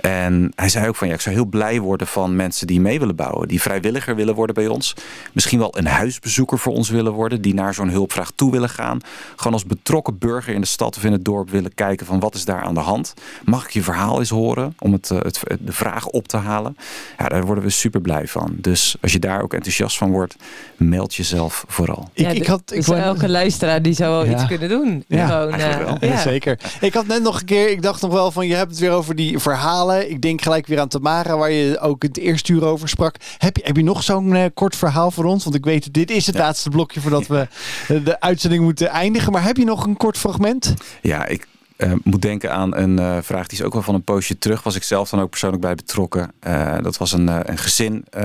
En hij zei ook van ja, ik zou heel blij worden van mensen die mee willen bouwen. Die vrijwilliger willen worden bij ons. Misschien wel een huisbezoeker voor ons willen worden. Die naar zo'n hulpvraag toe willen gaan. Gewoon als betrokken burger in de stad of in het dorp willen kijken van wat is daar aan de hand. Mag ik je verhaal eens horen om het, het, de vraag op te halen? Ja, daar worden we super blij van. Dus als je daar ook enthousiast van wordt, meld jezelf vooral. Ja, ik, ik had, ik dus wou... elke luisteraar die zou wel ja. iets kunnen doen. Ja, gewoon, uh, wel. Ja. Ja, zeker. Ik had net nog een keer, ik dacht nog wel van, je hebt het weer over die verhalen. Ik denk gelijk weer aan Tamara, waar je ook het eerste uur over sprak. Heb je, heb je nog zo'n uh, kort verhaal voor ons? Want ik weet, dit is het ja. laatste blokje voordat we uh, de uitzending moeten eindigen. Maar heb je nog een kort fragment? Ja, ik... Uh, moet denken aan een uh, vraag, die is ook wel van een poosje terug. Was ik zelf dan ook persoonlijk bij betrokken. Uh, dat was een, uh, een gezin. Uh,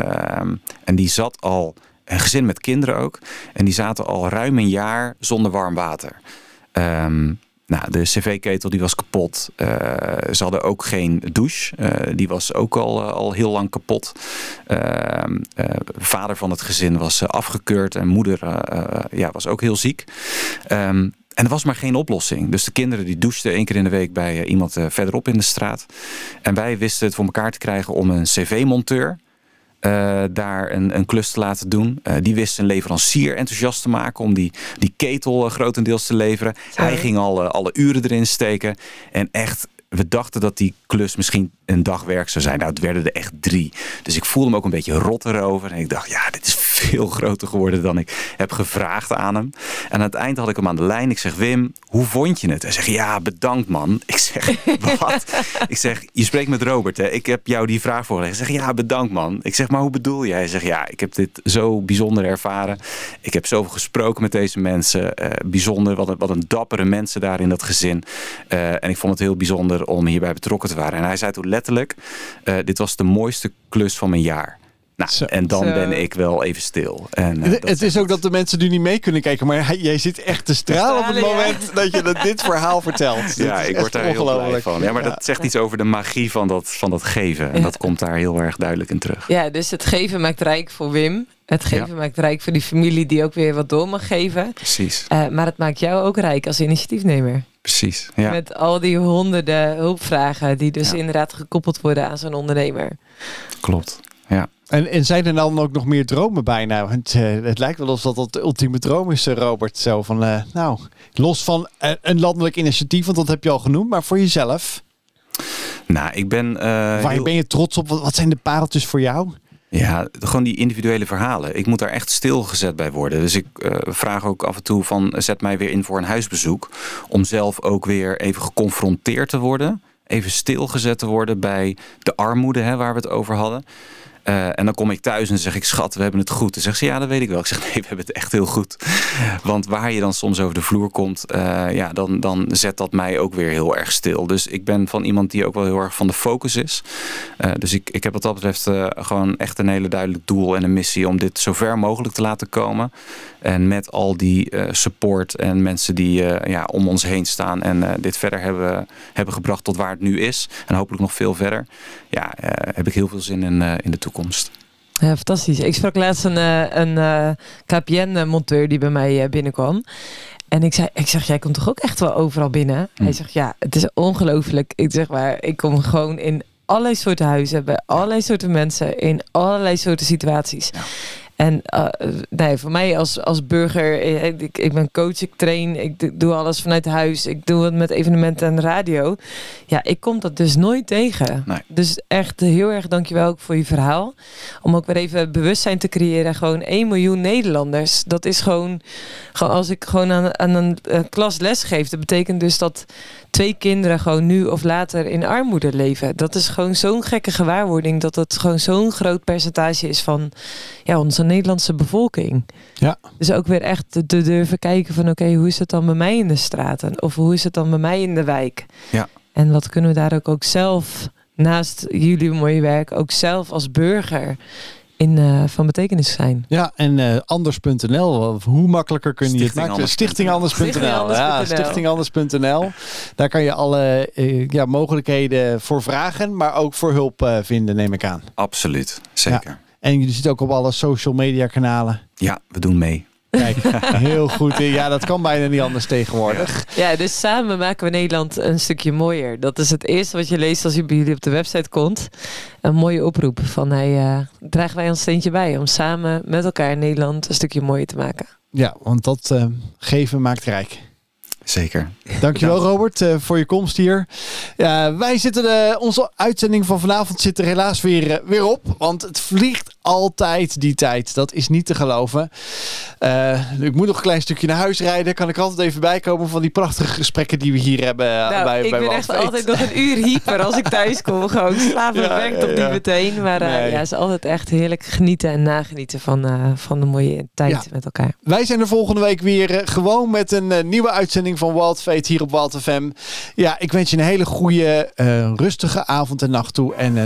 en die zat al, een gezin met kinderen ook. En die zaten al ruim een jaar zonder warm water. Um, nou, de cv-ketel die was kapot. Uh, ze hadden ook geen douche. Uh, die was ook al, uh, al heel lang kapot. Uh, uh, vader van het gezin was uh, afgekeurd. En moeder uh, uh, ja, was ook heel ziek. Um, En er was maar geen oplossing. Dus de kinderen die douchten één keer in de week bij iemand verderop in de straat. En wij wisten het voor elkaar te krijgen om een cv-monteur uh, daar een, een klus te laten doen. Uh, die wist een leverancier enthousiast te maken om die, die ketel uh, grotendeels te leveren. Sorry. Hij ging alle, alle uren erin steken. En echt... We dachten dat die klus misschien een dag werk zou zijn. Nou, het werden er echt drie. Dus ik voelde me ook een beetje rot erover. En ik dacht, ja, dit is veel groter geworden dan ik heb gevraagd aan hem. En aan het eind had ik hem aan de lijn. Ik zeg, Wim, hoe vond je het? Hij zegt, ja, bedankt man. Ik zeg, wat? Ik zeg, je spreekt met Robert, hè? Ik heb jou die vraag voorgelegd. Hij zegt, ja, bedankt man. Ik zeg, maar hoe bedoel je? Hij zegt, ja, ik heb dit zo bijzonder ervaren. Ik heb zoveel gesproken met deze mensen. Uh, bijzonder, wat een, wat een dappere mensen daar in dat gezin. Uh, en ik vond het heel bijzonder om hierbij betrokken te waren. En hij zei toen letterlijk, uh, dit was de mooiste klus van mijn jaar. Nou, zo, en dan zo. ben ik wel even stil. En, uh, het is echt... ook dat de mensen nu niet mee kunnen kijken, maar hij, jij zit echt te stralen op het ja. moment dat je dat dit verhaal vertelt. Ja, dat ik word daar heel blij van. Ja, maar ja. dat zegt iets over de magie van dat, van dat geven. En ja. dat komt daar heel erg duidelijk in terug. Ja, dus het geven maakt rijk voor Wim. Het geven ja. maakt rijk voor die familie die ook weer wat door mag geven. Precies. Uh, maar het maakt jou ook rijk als initiatiefnemer. Precies, ja. Met al die honderden hulpvragen die dus ja. inderdaad gekoppeld worden aan zo'n ondernemer. Klopt, ja. En, en zijn er dan ook nog meer dromen bijna? Want uh, het lijkt wel alsof dat de ultieme droom is, Robert. Zo van, uh, nou, los van uh, een landelijk initiatief, want dat heb je al genoemd, maar voor jezelf? Nou, ik ben... Uh, Waar heel... ben je trots op? Wat zijn de pareltjes voor jou? Ja, gewoon die individuele verhalen. Ik moet daar echt stilgezet bij worden. Dus ik uh, vraag ook af en toe van, zet mij weer in voor een huisbezoek. Om zelf ook weer even geconfronteerd te worden. Even stilgezet te worden bij de armoede, hè, waar we het over hadden. Uh, en dan kom ik thuis en zeg ik, schat, we hebben het goed. Dan zegt ze, ja, dat weet ik wel. Ik zeg, nee, we hebben het echt heel goed. Want waar je dan soms over de vloer komt, uh, ja, dan, dan zet dat mij ook weer heel erg stil. Dus ik ben van iemand die ook wel heel erg van de focus is. Uh, dus ik, ik heb wat dat betreft uh, gewoon echt een hele duidelijk doel en een missie om dit zo ver mogelijk te laten komen. En met al die uh, support en mensen die uh, ja, om ons heen staan en uh, dit verder hebben, hebben gebracht tot waar het nu is. En hopelijk nog veel verder. Ja, uh, heb ik heel veel zin in, uh, in de toekomst. Ja, fantastisch. Ik sprak laatst een, een, een K P N-monteur die bij mij binnenkwam. En ik, zei, ik zeg, jij komt toch ook echt wel overal binnen? Mm. Hij zegt, ja, het is ongelooflijk. Ik zeg maar, ik kom gewoon in allerlei soorten huizen, bij allerlei soorten mensen, in allerlei soorten situaties. Ja. En uh, nee, voor mij als, als burger, ik, ik ben coach, ik train, ik doe alles vanuit huis. Ik doe het met evenementen en radio. Ja, ik kom dat dus nooit tegen. Nee. Dus echt heel erg dankjewel ook voor je verhaal. Om ook weer even bewustzijn te creëren. Gewoon één miljoen Nederlanders. Dat is gewoon, gewoon als ik gewoon aan, aan een uh, klas les geef. Dat betekent dus dat twee kinderen gewoon nu of later in armoede leven. Dat is gewoon zo'n gekke gewaarwording. Dat het gewoon zo'n groot percentage is van ja, onze Nederlandse bevolking. Ja. Dus ook weer echt te de durven kijken van oké, okay, hoe is het dan bij mij in de straten? Of hoe is het dan bij mij in de wijk? Ja. En wat kunnen we daar ook, ook zelf, naast jullie mooie werk, ook zelf als burger in uh, van betekenis zijn? Ja, en uh, anders punt n l, hoe makkelijker kun je Stichting het maken? stichting anders punt n l Ja, stichting anders punt n l Daar kan je alle uh, ja, mogelijkheden voor vragen, maar ook voor hulp uh, vinden, neem ik aan. Absoluut, zeker. Ja. En je ziet ook op alle social media kanalen. Ja, we doen mee. Kijk, heel goed. Ja, dat kan bijna niet anders tegenwoordig. Ja, dus samen maken we Nederland een stukje mooier. Dat is het eerste wat je leest als je bij jullie op de website komt. Een mooie oproep van hey, uh, dragen wij ons steentje bij om samen met elkaar Nederland een stukje mooier te maken. Ja, want dat uh, geven maakt rijk. Zeker. Dankjewel Robert uh, voor je komst hier. Uh, wij zitten, uh, onze uitzending van vanavond zit er helaas weer, uh, weer op. Want het vliegt altijd die tijd. Dat is niet te geloven. Uh, ik moet nog een klein stukje naar huis rijden. Kan ik altijd even bijkomen van die prachtige gesprekken die we hier hebben. Nou, bij, ik bij ben echt altijd nog een uur hyper als ik thuis kom. Gewoon slapen ja, werkt op ja. die meteen. Maar uh, nee. ja, het is altijd echt heerlijk genieten en nagenieten van, uh, van de mooie tijd ja. met elkaar. Wij zijn er volgende week weer uh, gewoon met een uh, nieuwe uitzending van WILD Faith hier op WILD F M. Ja, ik wens je een hele goede, uh, rustige avond en nacht toe. En uh...